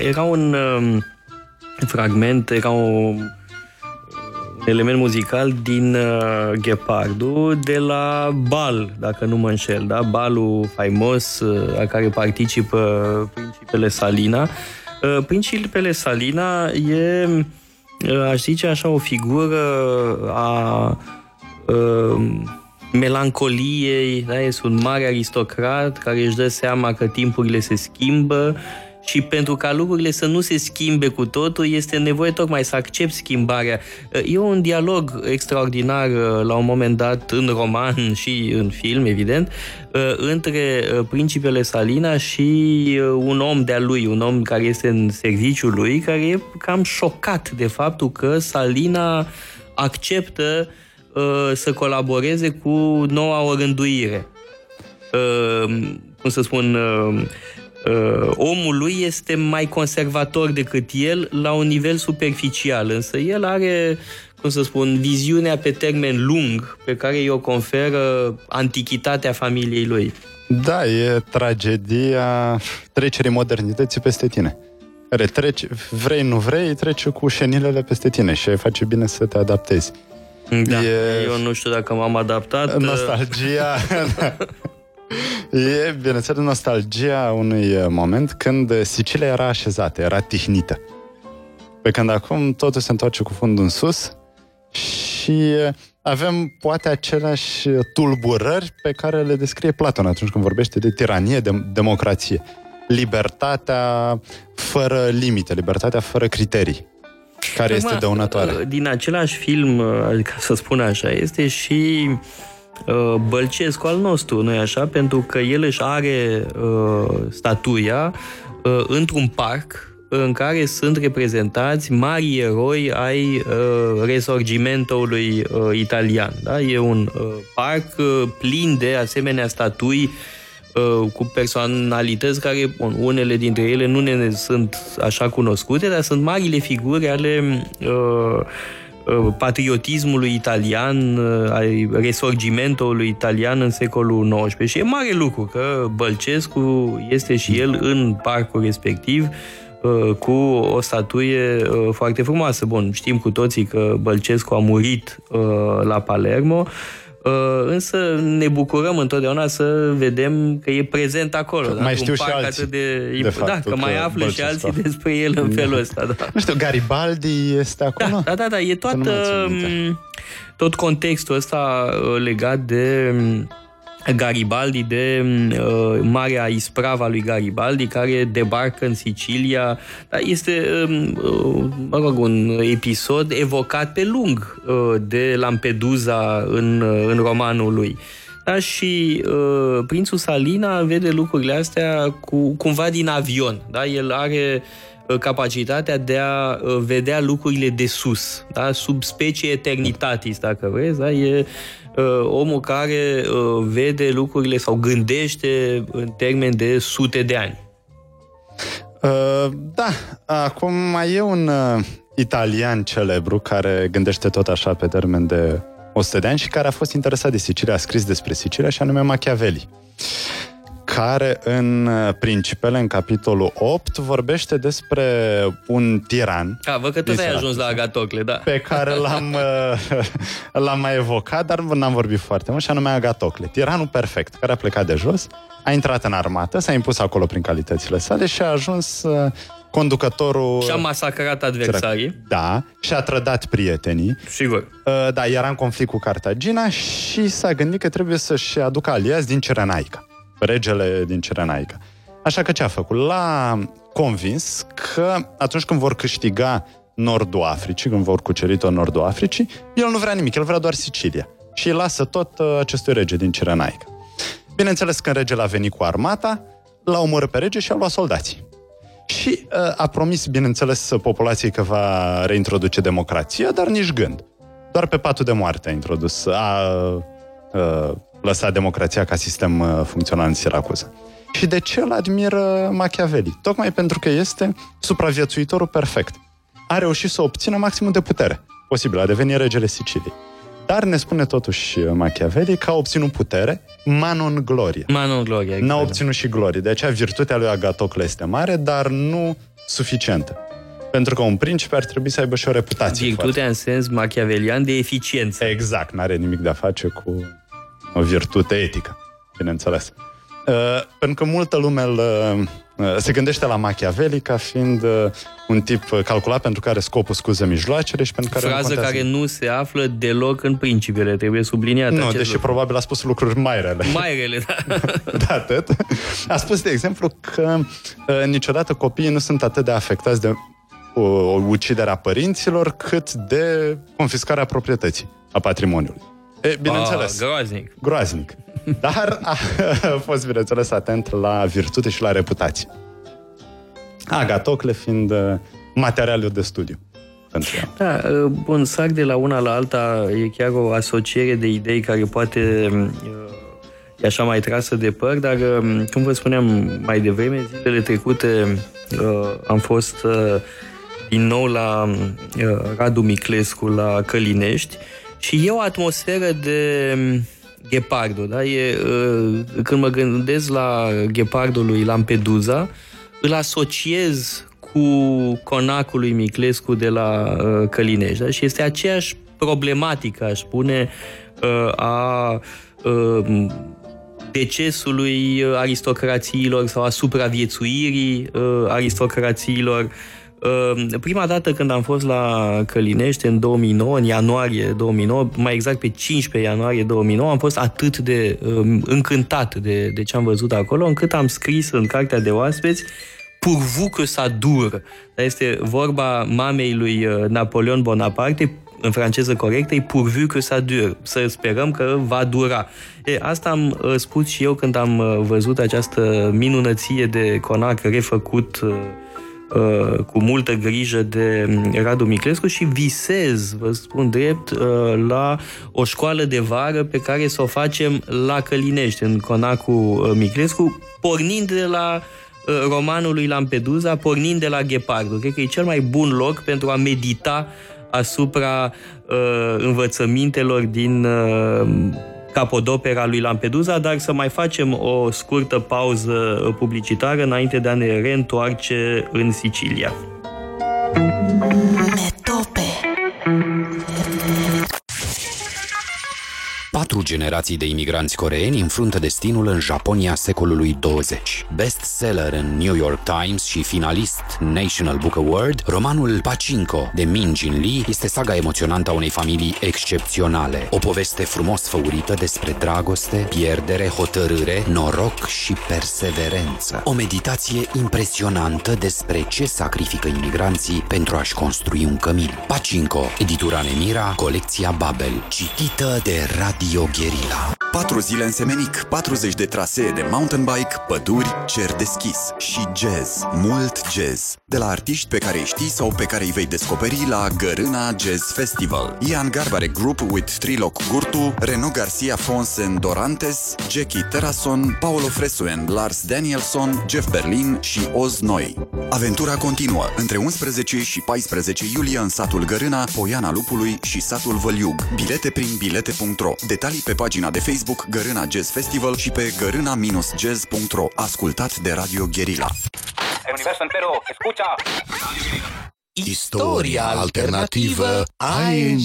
Era un fragment, era un element muzical din Ghepardul de la bal, dacă nu mă înșel, da? Balul faimos la care participă principele Salina. Principele Salina e, aș zice așa, o figură a melancoliei, da? Este un mare aristocrat care își dă seama că timpurile se schimbă și pentru ca lucrurile să nu se schimbe cu totul, este nevoie tocmai să accepti schimbarea. E un dialog extraordinar la un moment dat în roman și în film, evident, între principele Salina și un om de-a lui, un om care este în serviciul lui, care e cam șocat de faptul că Salina acceptă să colaboreze cu noua orânduire. Cum să spun... omul lui este mai conservator decât el la un nivel superficial, însă el are, cum să spun, viziunea pe termen lung pe care i-o conferă antichitatea familiei lui. Da, e tragedia trecerii modernității peste tine. Retreci, vrei, nu vrei, treci cu șenilele peste tine și ai face bine să te adaptezi. Da, eu nu știu dacă m-am adaptat. Nostalgia... E, bineînțeles, nostalgia unui moment când Sicilia era așezată, era tihnită. Pe când acum totul se întoarce cu fundul în sus și avem poate aceleași tulburări pe care le descrie Platon atunci când vorbește de tiranie, de democrație. Libertatea fără limite, libertatea fără criterii, care este dăunătoare. Din același film, ca să spun așa, este și... bălcescu al nostru, nu-i așa? Pentru că el își are statuia într-un parc în care sunt reprezentați mari eroi ai Resorgimentului italian. Da? E un parc plin de asemenea statui cu personalități care, bun, unele dintre ele nu ne sunt așa cunoscute, dar sunt marile figuri ale patriotismului italian, ai Resorgimentului italian în secolul XIX. Și e mare lucru că Bălcescu este și el în parcul respectiv cu o statuie foarte frumoasă. Bun, știm cu toții că Bălcescu a murit la Palermo, însă ne bucurăm întotdeauna să vedem că e prezent acolo. Mai știu și alții. Că mai află și alții despre el în felul ăsta. Da. Nu știu, Garibaldi este acolo? Da, e tot contextul ăsta legat de Garibaldi, de marea ispravă lui Garibaldi, care debarcă în Sicilia. Da, este un episod evocat pe lung de Lampedusa în romanul lui. Da, și prințul Salina vede lucrurile astea cumva din avion. Da? El are capacitatea de a vedea lucrurile de sus, da? Sub specie eternitatis, dacă vreți. Da? E omul care vede lucrurile sau gândește în termen de sute de ani. Da, acum mai e un italian celebru care gândește tot așa pe termen de 100 de ani și care a fost interesat de Sicilia, a scris despre Sicilia, și anume Machiavelli, care în Principele, în capitolul 8, vorbește despre un tiran. Văd că tot ai ajuns la Agatocle, da. Pe care l-am mai evocat, dar n-am vorbit foarte mult, și anume Agatocle, tiranul perfect, care a plecat de jos, a intrat în armată, s-a impus acolo prin calitățile sale și a ajuns conducătorul... Și a masacrat adversarii. Da, și a trădat prietenii. Sigur. Da, era în conflict cu Cartagina și s-a gândit că trebuie să-și aducă aliați din Cirenaica. Regele din Cirenaica. Așa că ce a făcut? L-a convins că atunci când vor câștiga Nordul Africii, când vor cuceri tot Nordul Africii, el nu vrea nimic, el vrea doar Sicilia. Și îi lasă tot acestui rege din Cirenaica. Bineînțeles, când regele a venit cu armata, l-a omorât pe rege și a luat soldații. Și a promis, bineînțeles, populației că va reintroduce democrația, dar nici gând. Doar pe patul de moarte a introdus... lăsa democrația ca sistem funcțional în Siracuza. Și de ce îl admiră Machiavelli? Tocmai pentru că este supraviețuitorul perfect. A reușit să obțină maximul de putere posibil, a devenit regele Siciliei. Dar ne spune totuși Machiavelli că a obținut putere, ma non gloria. Exact. N-a obținut și glorie. De aceea virtutea lui Agatocle este mare, dar nu suficientă. Pentru că un principe ar trebui să aibă și o reputație. Virtutea în sens machiavelian de eficiență. Exact, n-are nimic de a face cu o virtute etică, bineînțeles. Pentru că multă lume se gândește la Machiavelli ca fiind un tip calculat pentru care scopul scuză mijloacele și pentru care... Frază care nu se află deloc în Principele, trebuie subliniată. Nu, deși lucru. Probabil a spus lucruri mai rele. Da. Atât. A spus, de exemplu, că niciodată copiii nu sunt atât de afectați de uciderea părinților cât de confiscarea proprietății, a patrimoniului. Bineînțeles. Groaznic. Dar a fost, bineînțeles, atent la virtute și la reputație. Agatocle fiind materialul de studiu. Da, bun, sar de la una la alta, e chiar o asociere de idei care poate e așa mai trasă de păr, dar, cum vă spuneam mai devreme, zilele trecute am fost din nou la Radu Miclescu, la Călinești. Și e o atmosferă de ghepardul, da? Când mă gândesc la ghepardul lui Lampedusa, îl asociez cu conacul lui Miclescu de la Călinești, da? Și este aceeași problematică, aș spune, a decesului aristocrațiilor sau a supraviețuirii aristocrațiilor. Prima dată când am fost la Călinești în 2009, în ianuarie 2009, mai exact pe 15 ianuarie 2009, am fost atât de încântat de ce am văzut acolo, încât am scris în cartea de oaspeți Pourvu que ça dure. Este vorba mamei lui Napoleon Bonaparte, în franceză corectă, e pourvu que ça dure, să sperăm că va dura. E, asta am spus și eu când am văzut această minunăție de conac refăcut cu multă grijă de Radu Miclescu și visez, vă spun drept, la o școală de vară pe care să o facem la Călinești, în conacul Miclescu, pornind de la romanul lui Lampedusa, pornind de la Ghepardul. Cred că e cel mai bun loc pentru a medita asupra învățămintelor din capodopera lui Lampedusa, dar să mai facem o scurtă pauză publicitară înainte de a ne reîntoarce în Sicilia. Metope. 4 generații de imigranți coreeni înfruntă destinul în Japonia secolului 20. Bestseller în New York Times și finalist National Book Award, romanul Pachinko de Min Jin Lee este saga emoționantă a unei familii excepționale. O poveste frumos făurită despre dragoste, pierdere, hotărâre, noroc și perseverență. O meditație impresionantă despre ce sacrifică imigranții pentru a-și construi un cămin. Pachinko, editura Nemira, colecția Babel, citită de Radio Guerilla. 4 zile în Semenic, 40 de trasee de mountain bike, păduri, cer deschis și jazz, mult jazz. De la artiști pe care îi știi sau pe care îi vei descoperi la Gărâna Jazz Festival. Ian Garbare Group with Triloc Gurtu, Renu Garcia Fonsen Dorantes, Jackie Terason, Paolo Fresuen, Lars Danielson, Jeff Berlin și Oz Noi. Aventura continuă între 11 și 14 iulie în satul Gărâna, Poiana Lupului și satul Văliug. Bilete prin bilete.ro. Detalii pe pagina de Facebook Gărâna Jazz Festival și pe gărâna-jazz.ro. Ascultat de Radio Guerilla. Istoria alternativă ING.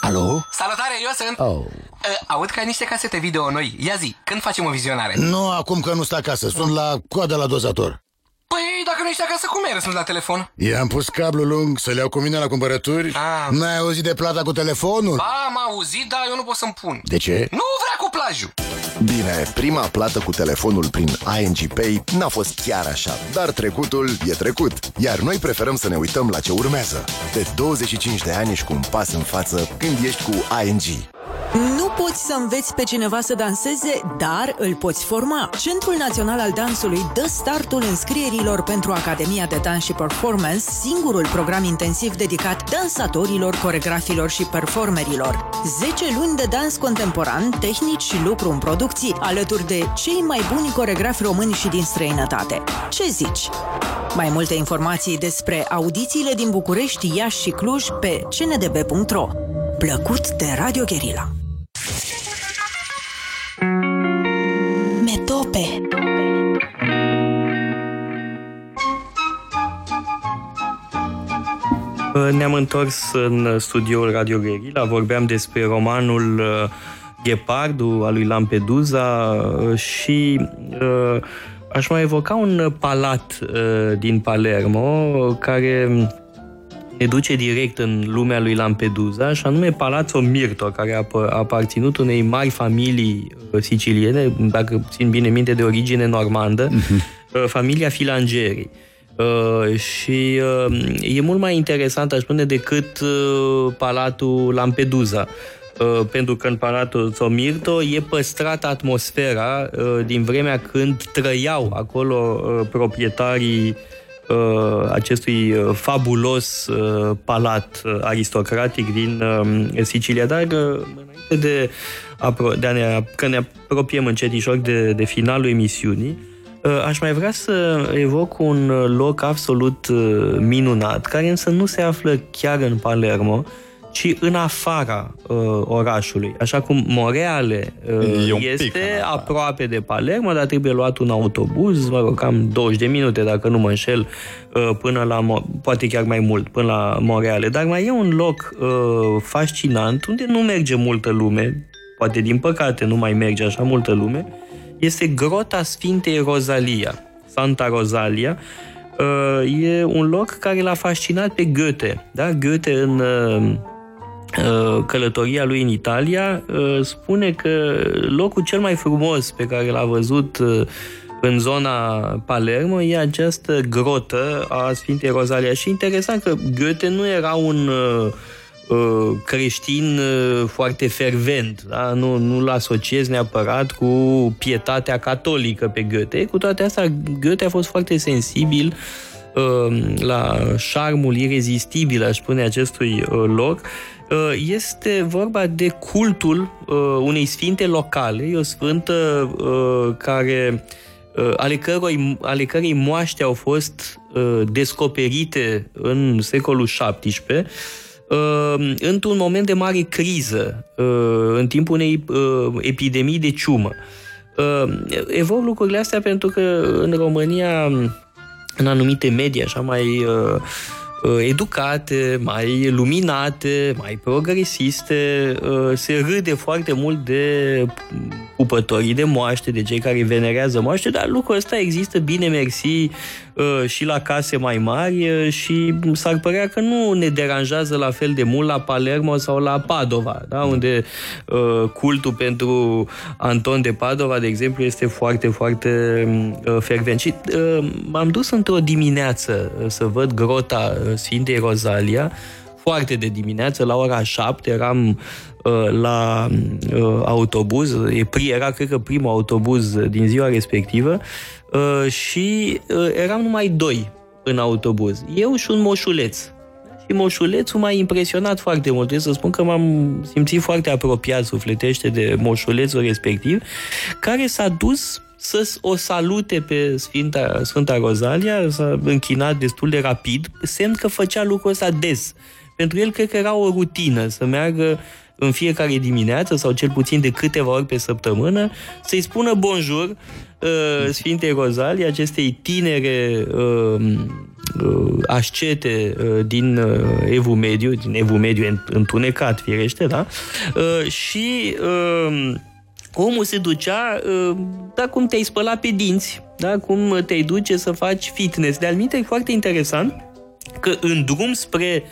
Alo? Salutare, eu sunt! Aud că ai niște casete video noi. Ia zi, când facem o vizionare? Nu, acum că nu stai acasă, sunt la coada la dozator. Păi, dacă nu ești acasă, cum ai răspuns la telefon? I-am pus cablul lung să le iau cu mine la cumpărături. N-ai auzit de plata cu telefonul? Ba, am auzit, dar eu nu pot să-mi pun. De ce? Nu vrea cuplajul! Bine, prima plată cu telefonul prin ING Pay n-a fost chiar așa, dar trecutul e trecut, iar noi preferăm să ne uităm la ce urmează. De 25 de ani ești cu un pas în față când ești cu ING. Nu poți să înveți pe cineva să danseze, dar îl poți forma. Centrul Național al Dansului dă startul înscrierilor pentru Academia de Dans și Performance, singurul program intensiv dedicat dansatorilor, coregrafilor și performerilor. 10 luni de dans contemporan, tehnici și lucru în producții, alături de cei mai buni coregrafi români și din străinătate. Ce zici? Mai multe informații despre audițiile din București, Iași și Cluj pe cndb.ro. Plăcut de Radio Guerilla. Metope. Ne-am întors în studioul Radio Guerilla, vorbeam despre romanul Ghepardul al lui Lampedusa și aș mai evoca un palat din Palermo care ne duce direct în lumea lui Lampedusa, și anume Palazzo Mirto, care a aparținut unei mari familii siciliene, dacă țin bine minte, de origine normandă, familia Filangerii. Și e mult mai interesant, aș spune, decât Palatul Lampedusa, pentru că în Palazzo Mirto e păstrată atmosfera din vremea când trăiau acolo proprietarii acestui fabulos palat aristocratic din Sicilia. Dar înainte că ne apropiem încetișor de finalul emisiunii, aș mai vrea să evoc un loc absolut minunat, care însă nu se află chiar în Palermo, ci în afara orașului. Așa cum Monreale este aproape de Palermo, dar trebuie luat un autobuz, cam 20 de minute, dacă nu mă înșel, până la poate chiar mai mult, până la Monreale. Dar mai e un loc fascinant, unde nu merge multă lume, poate din păcate nu mai merge așa multă lume, este Grota Sfintei Rosalia, Santa Rosalia. E un loc care l-a fascinat pe Goethe. Da? Goethe în călătoria lui în Italia spune că locul cel mai frumos pe care l-a văzut în zona Palermo e această grotă a Sfintei Rosalia. Și interesant că Goethe nu era un creștin foarte fervent, da? Nu-l asociez neapărat cu pietatea catolică pe Goethe. Cu toate astea, Goethe a fost foarte sensibil la șarmul irezistibil, aș spune, acestui loc. Este vorba de cultul unei sfinte locale, o sfântă ale cărei moaște au fost descoperite în secolul XVII, într-un moment de mare criză, în timpul unei epidemii de ciumă. Evoc lucrurile astea pentru că în România, în anumite medii așa mai educate, mai luminate, mai progresiste, se râde foarte mult de pupătorii de moaște, de cei care venerează moaște, dar lucrul ăsta există, bine mersi, și la case mai mari și s-ar părea că nu ne deranjează la fel de mult la Palermo sau la Padova, da? Unde cultul pentru Anton de Padova, de exemplu, este foarte, foarte fervent. Și m-am dus într-o dimineață să văd grota Sfintei Rozalia, foarte de dimineață, la ora 7, eram la autobuz, era cred că primul autobuz din ziua respectivă și eram numai doi în autobuz, eu și un moșuleț. Și moșulețul m-a impresionat foarte mult, trebuie să spun că m-am simțit foarte apropiat sufletește de moșulețul respectiv, care s-a dus să o salute pe Sfânta Rozalia, s-a închinat destul de rapid, semn că făcea lucrul ăsta des. Pentru el cred că era o rutină să meargă în fiecare dimineață sau cel puțin de câteva ori pe săptămână, să-i spună bonjour Sfintei Rozalii, acestei tinere ascete din Evul Mediu, întunecat, firește, da? Și omul se ducea, da, cum te-ai spălat pe dinți, da, cum te-ai duce să faci fitness. De altminte, e foarte interesant că în drum spre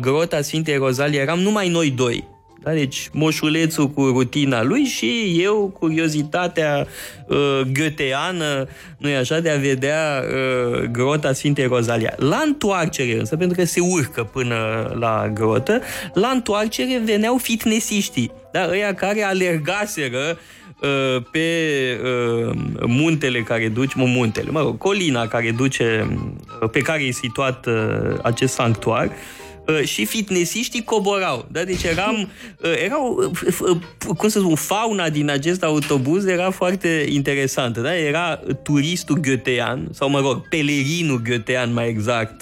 grota Sfintei Rozalii eram numai noi doi. Da? Deci moșulețul cu rutina lui și eu, curiozitatea goetheană, nu-i așa, de a vedea grota Sfintei Rozalia. La întoarcere însă, pentru că se urcă până la grotă, la întoarcere veneau fitnessiștii, da? Ăia care alergaseră pe colina care duce, pe care e situat acest sanctuar, și fitnessiștii coborau. Da? Deci fauna din acest autobuz era foarte interesantă. Da? Era turistul goethean, sau mă rog, pelerinul goethean mai exact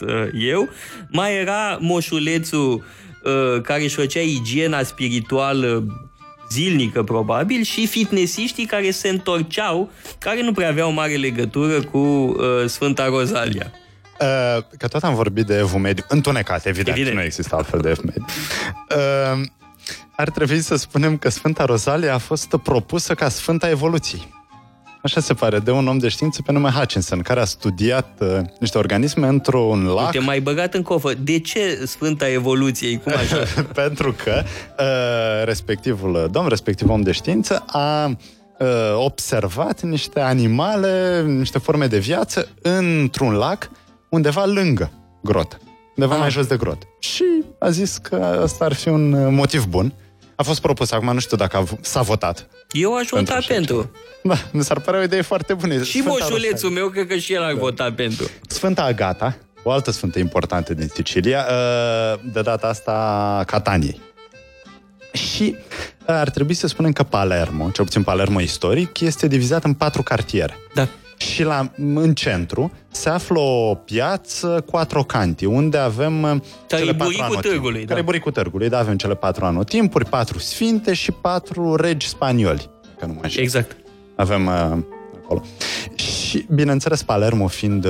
eu, mai era moșulețul care își făcea igiena spirituală zilnică, probabil, și fitnessiștii care se întorceau, care nu prea aveau mare legătură cu Sfânta Rozalia. Că tot am vorbit de Evul Mediu, întunecat, evident. Nu există altfel de Evul Mediu. Ar trebui să spunem că Sfânta Rozalia a fost propusă ca Sfânta Evoluției. Așa se pare, de un om de știință pe nume Hutchinson, care a studiat niște organisme într-un lac. Uite, m-ai băgat în cofă. De ce Sfânta Evoluției? Cum așa? Pentru că respectiv om de știință, a observat niște animale, niște forme de viață într-un lac undeva lângă grotă, undeva mai jos de grotă. Și a zis că ăsta ar fi un motiv bun. A fost propus, acum nu știu dacă s-a votat. Eu aș vota pentru. Da, mi s-ar părea o idee foarte bună. Și moșulețul meu, cred că și el ar vota pentru. Sfânta Agata, o altă sfântă importantă din Sicilia, de data asta Cataniei. Și ar trebui să spunem că Palermo, cel puțin Palermo istoric, este divizat în 4 cartiere. Da. Și în centru se află o piață cu atrocanti, unde avem cele 4 anotimpuri. Tărgului, târgului, da, avem cele 4 anotimpuri, 4 sfinte și 4 regi spanioli. Că nu mai știu. Exact. Avem acolo. Și, bineînțeles, Palermo fiind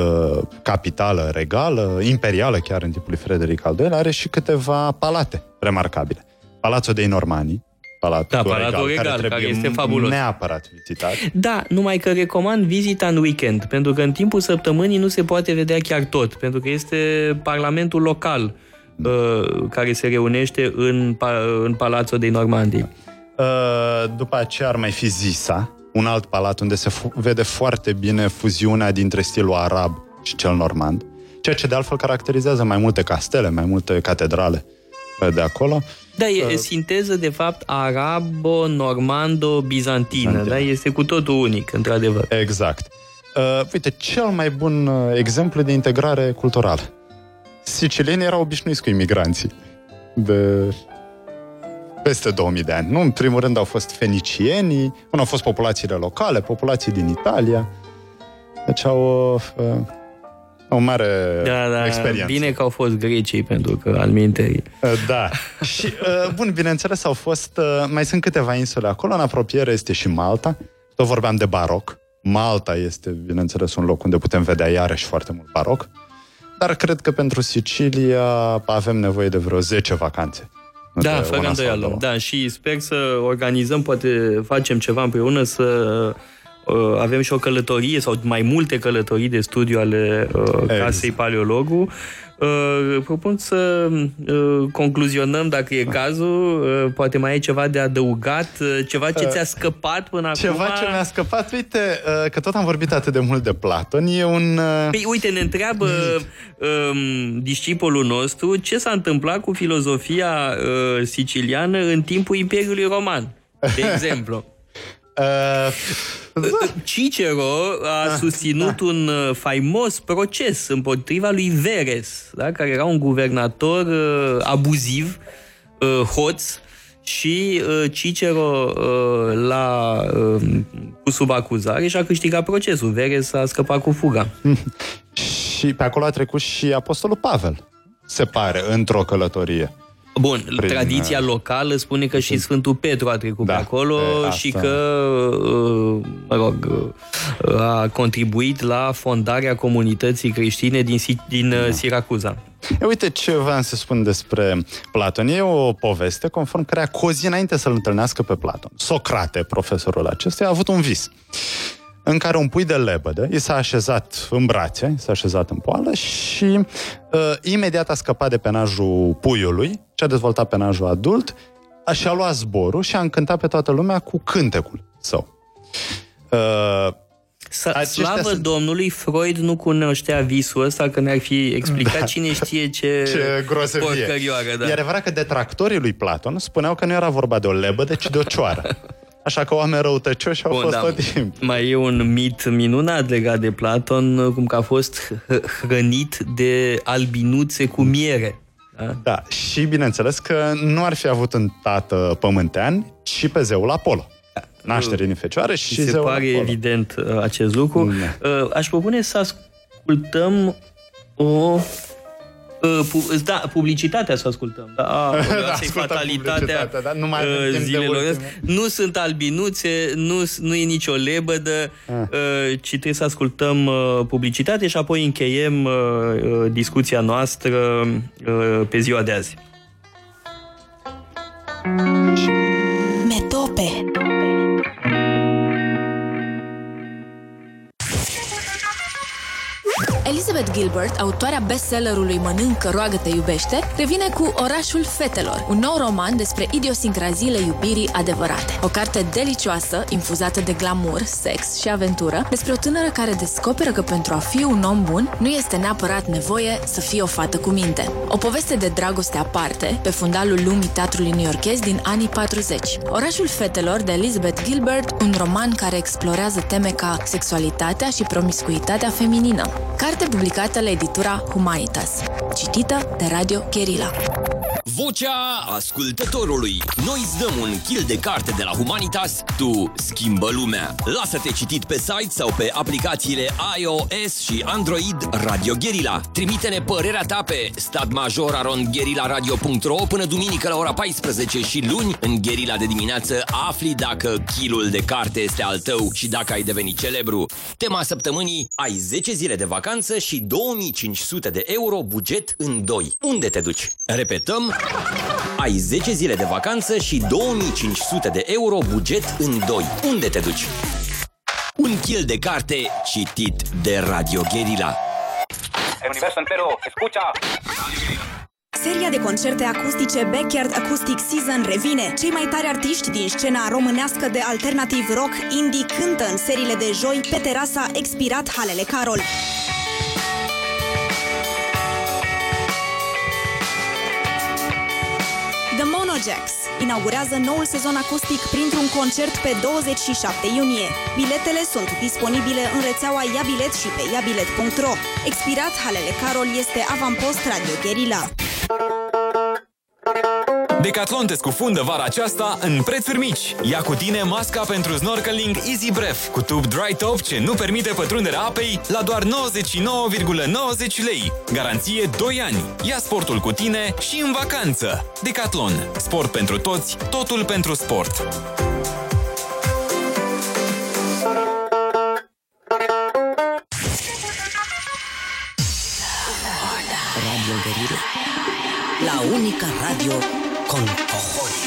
capitală regală, imperială chiar în timpul lui Frederic al II-lea, are și câteva palate remarcabile. Palatul dei Normani, Palatul Regal, care este fabulos. Neapărat vizitat. Da, numai că recomand vizita în weekend, pentru că în timpul săptămânii nu se poate vedea chiar tot, pentru că este parlamentul local care se reunește în Palatul dei Normandii. După aceea ar mai fi Zisa, un alt palat unde se vede foarte bine fuziunea dintre stilul arab și cel normand, ceea ce de altfel caracterizează mai multe castele, mai multe catedrale de acolo. Da, e sinteză, de fapt, arabo-normando-bizantină, da? Este cu totul unic, într-adevăr. Exact. Uite, cel mai bun exemplu de integrare culturală. Sicilienii erau obișnuiți cu imigranții de peste 2000 de ani. Nu, în primul rând au fost fenicienii, au fost populațiile locale, populații din Italia. Deci o mare experiență. Bine că au fost grecii, pentru că alminteri. Da. Și, bun, bineînțeles, au fost... Mai sunt câteva insule acolo, în apropiere este și Malta. Tot vorbeam de baroc. Malta este, bineînțeles, un loc unde putem vedea iarăși foarte mult baroc. Dar cred că pentru Sicilia avem nevoie de vreo 10 vacanțe. Da, fără îndoială. Da, și sper să organizăm, poate facem ceva împreună, să avem și o călătorie sau mai multe călătorii de studiu ale casei Paleologu. Propun să concluzionăm, dacă e cazul, poate mai ai ceva de adăugat, ceva ce ți-a scăpat până acum. Ceva ce mi-a scăpat, uite, că tot am vorbit atât de mult de Platon, e un... Păi uite, ne întreabă discipolul nostru ce s-a întâmplat cu filozofia siciliană în timpul Imperiului Roman, de exemplu. Cicero a susținut un faimos proces împotriva lui Veres, da? Care era un guvernator abuziv, hoț, și Cicero l-a pus sub acuzare și a câștigat procesul. Veres a scăpat cu fuga. Și pe acolo a trecut și apostolul Pavel, se pare, într-o călătorie. Bun, tradiția locală spune că și Sfântul Petru a trecut pe acolo și că, a contribuit la fondarea comunității creștine din Siracuza. Uite ce vreau să spun despre Platon. E o poveste conform care Cozi, înainte să-l întâlnească pe Platon, Socrate, profesorul acesta, a avut un vis în care un pui de lebădă i s-a așezat în brațe, s-a așezat în poală și imediat a scăpat de penajul puiului și a dezvoltat penajul adult, și-a luat zborul și a încântat pe toată lumea cu cântecul său. Slavă Domnului, Freud nu cunoștea visul ăsta, că ne-ar fi explicat cine știe ce porcărioară. Da. E adevărat că detractorii lui Platon spuneau că nu era vorba de o lebădă, ci de o cioară. Așa că oameni răutăcioși au fost tot timpul. Mai e un mit minunat legat de Platon, cum că a fost hrănit de albinuțe cu miere. Da? Da, și bineînțeles că nu ar fi avut un tată pământean, ci pe zeul Apollo. Naștere din fecioară și zeul Apollo. Se pare evident acest lucru. Aș propune să ascultăm publicitatea să ascultăm. Fatalitatea zilelor. Nu sunt albinuțe, nu e nicio lebădă, ci trebuie să ascultăm publicitate și apoi încheiem discuția noastră pe ziua de azi. Metope. Elizabeth Gilbert, autoarea bestsellerului Mănâncă, roagă-te, iubește, revine cu Orașul fetelor, un nou roman despre idiosincraziile iubirii adevărate. O carte delicioasă, infuzată de glamour, sex și aventură, despre o tânără care descoperă că pentru a fi un om bun nu este neapărat nevoie să fie o fată cu minte. O poveste de dragoste aparte, pe fundalul lumii teatrului new-yorkez din anii 40. Orașul fetelor de Elizabeth Gilbert, un roman care explorează teme ca sexualitatea și promiscuitatea feminină. Carte publicată la editura Humanitas, citită de Radio Guerilla. Vocea ascultătorului. Noi îți dăm un kil de carte de la Humanitas, tu schimbă lumea. Lasă-te citit pe site sau pe aplicațiile iOS și Android Radio Guerilla. Trimite-ne părerea ta pe statmajor@guerilaradio.ro până duminică la ora 14 și luni în Guerilla de dimineață afli dacă kilul de carte este al tău și dacă ai devenit celebru. Tema săptămânii: ai 10 zile de vacanță și 2500 de euro buget în 2. Unde te duci? Repetăm. Ai 10 zile de vacanță și 2500 de euro buget în 2. Unde te duci? Un kil de carte citit de Radio Guerilla. El universo entero, escucha! Seria de concerte acustice Backyard Acoustic Season revine. Cei mai tari artiști din scena românească de alternativ rock indie cântă în serile de joi pe terasa Expirat Halele Carol. Ajax inaugurează noul sezon acustic printr-un concert pe 27 iunie. Biletele sunt disponibile în rețeaua iabilet și pe iabilet.ro. Expirat, Halele Carol este avampost Radio Guerilla. Decathlon te scufundă vara aceasta în prețuri mici. Ia cu tine masca pentru snorkeling Easy Breath cu tub Dry Top ce nu permite pătrunderea apei la doar 99,90 lei. Garanție 2 ani. Ia sportul cu tine și în vacanță. Decathlon. Sport pentru toți, totul pentru sport. Radio Guerilla. La única radio con cojones.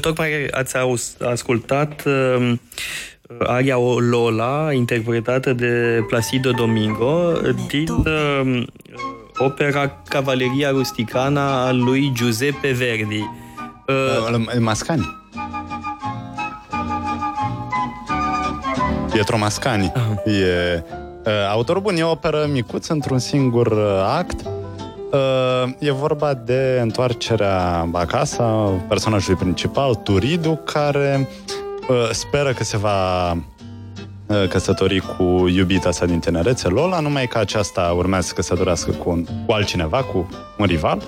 Tocmai ați ascultat aria Lola, interpretată de Placido Domingo, din opera Cavaleria Rusticana a lui Giuseppe Verdi. Mascagni. Pietro Mascagni. E autor bun, e o operă micuță într-un singur act. E vorba de întoarcerea acasă personajului principal, Turidu, care speră că se va căsători cu iubita sa din tinerețe, Lola, numai că aceasta urmează să căsătorească cu altcineva, cu un rival.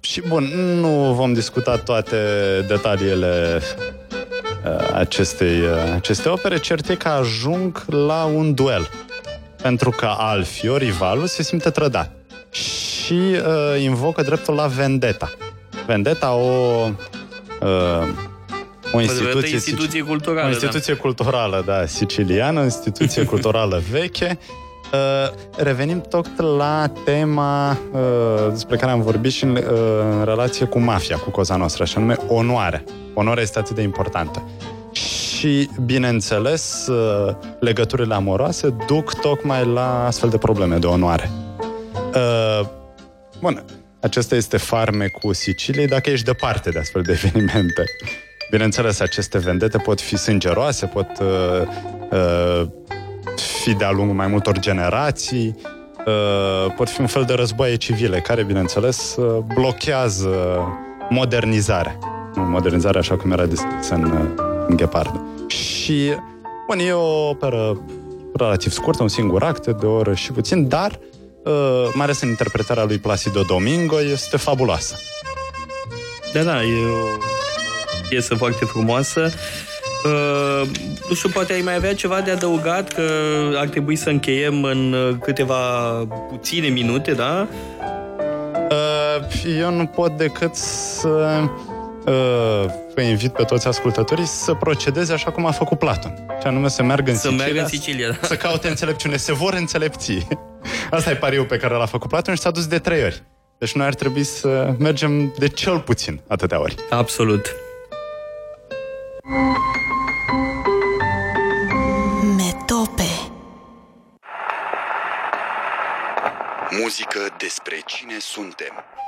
Și bun, nu vom discuta toate detaliile acestei opere, cert e că ajung la un duel, pentru că Alfio, rivalul, se simte trădat și invocă dreptul la vendetta. Vendetta, o instituție culturală. O instituție culturală, da, siciliană, o instituție culturală veche. Revenim tot la tema despre care am vorbit și în relație cu mafia, cu cosa noastră, și anume onoarea. Onoarea este atât de importantă. Și, bineînțeles, legăturile amoroase duc tocmai la astfel de probleme de onoare. Bun, acesta este farmecul Siciliei dacă ești departe de astfel de evenimente. Bineînțeles, aceste vendete pot fi sângeroase, pot fi de-a lungul mai multor generații, pot fi un fel de războaie civile care, bineînțeles, blochează modernizarea. Modernizarea așa cum era descrisă în Ghepard. Și, bun, e o operă relativ scurtă, un singur act, de o oră și puțin, dar mai ales în interpretarea lui Placido Domingo, este fabuloasă. Da, e o piesă foarte frumoasă. Nu știu, poate ai mai avea ceva de adăugat, că ar trebui să încheiem în câteva puține minute, da? Eu nu pot decât să vă invit pe toți ascultătorii să procedeze așa cum a făcut Platon, și anume să meargă în Sicilia, da, să caute înțelepciune, se vor înțelepții. Asta e pariul pe care l-a făcut Platon și s-a dus de 3 ori. Deci noi ar trebui să mergem de cel puțin atâtea ori. Absolut. Metope. Muzică despre cine suntem.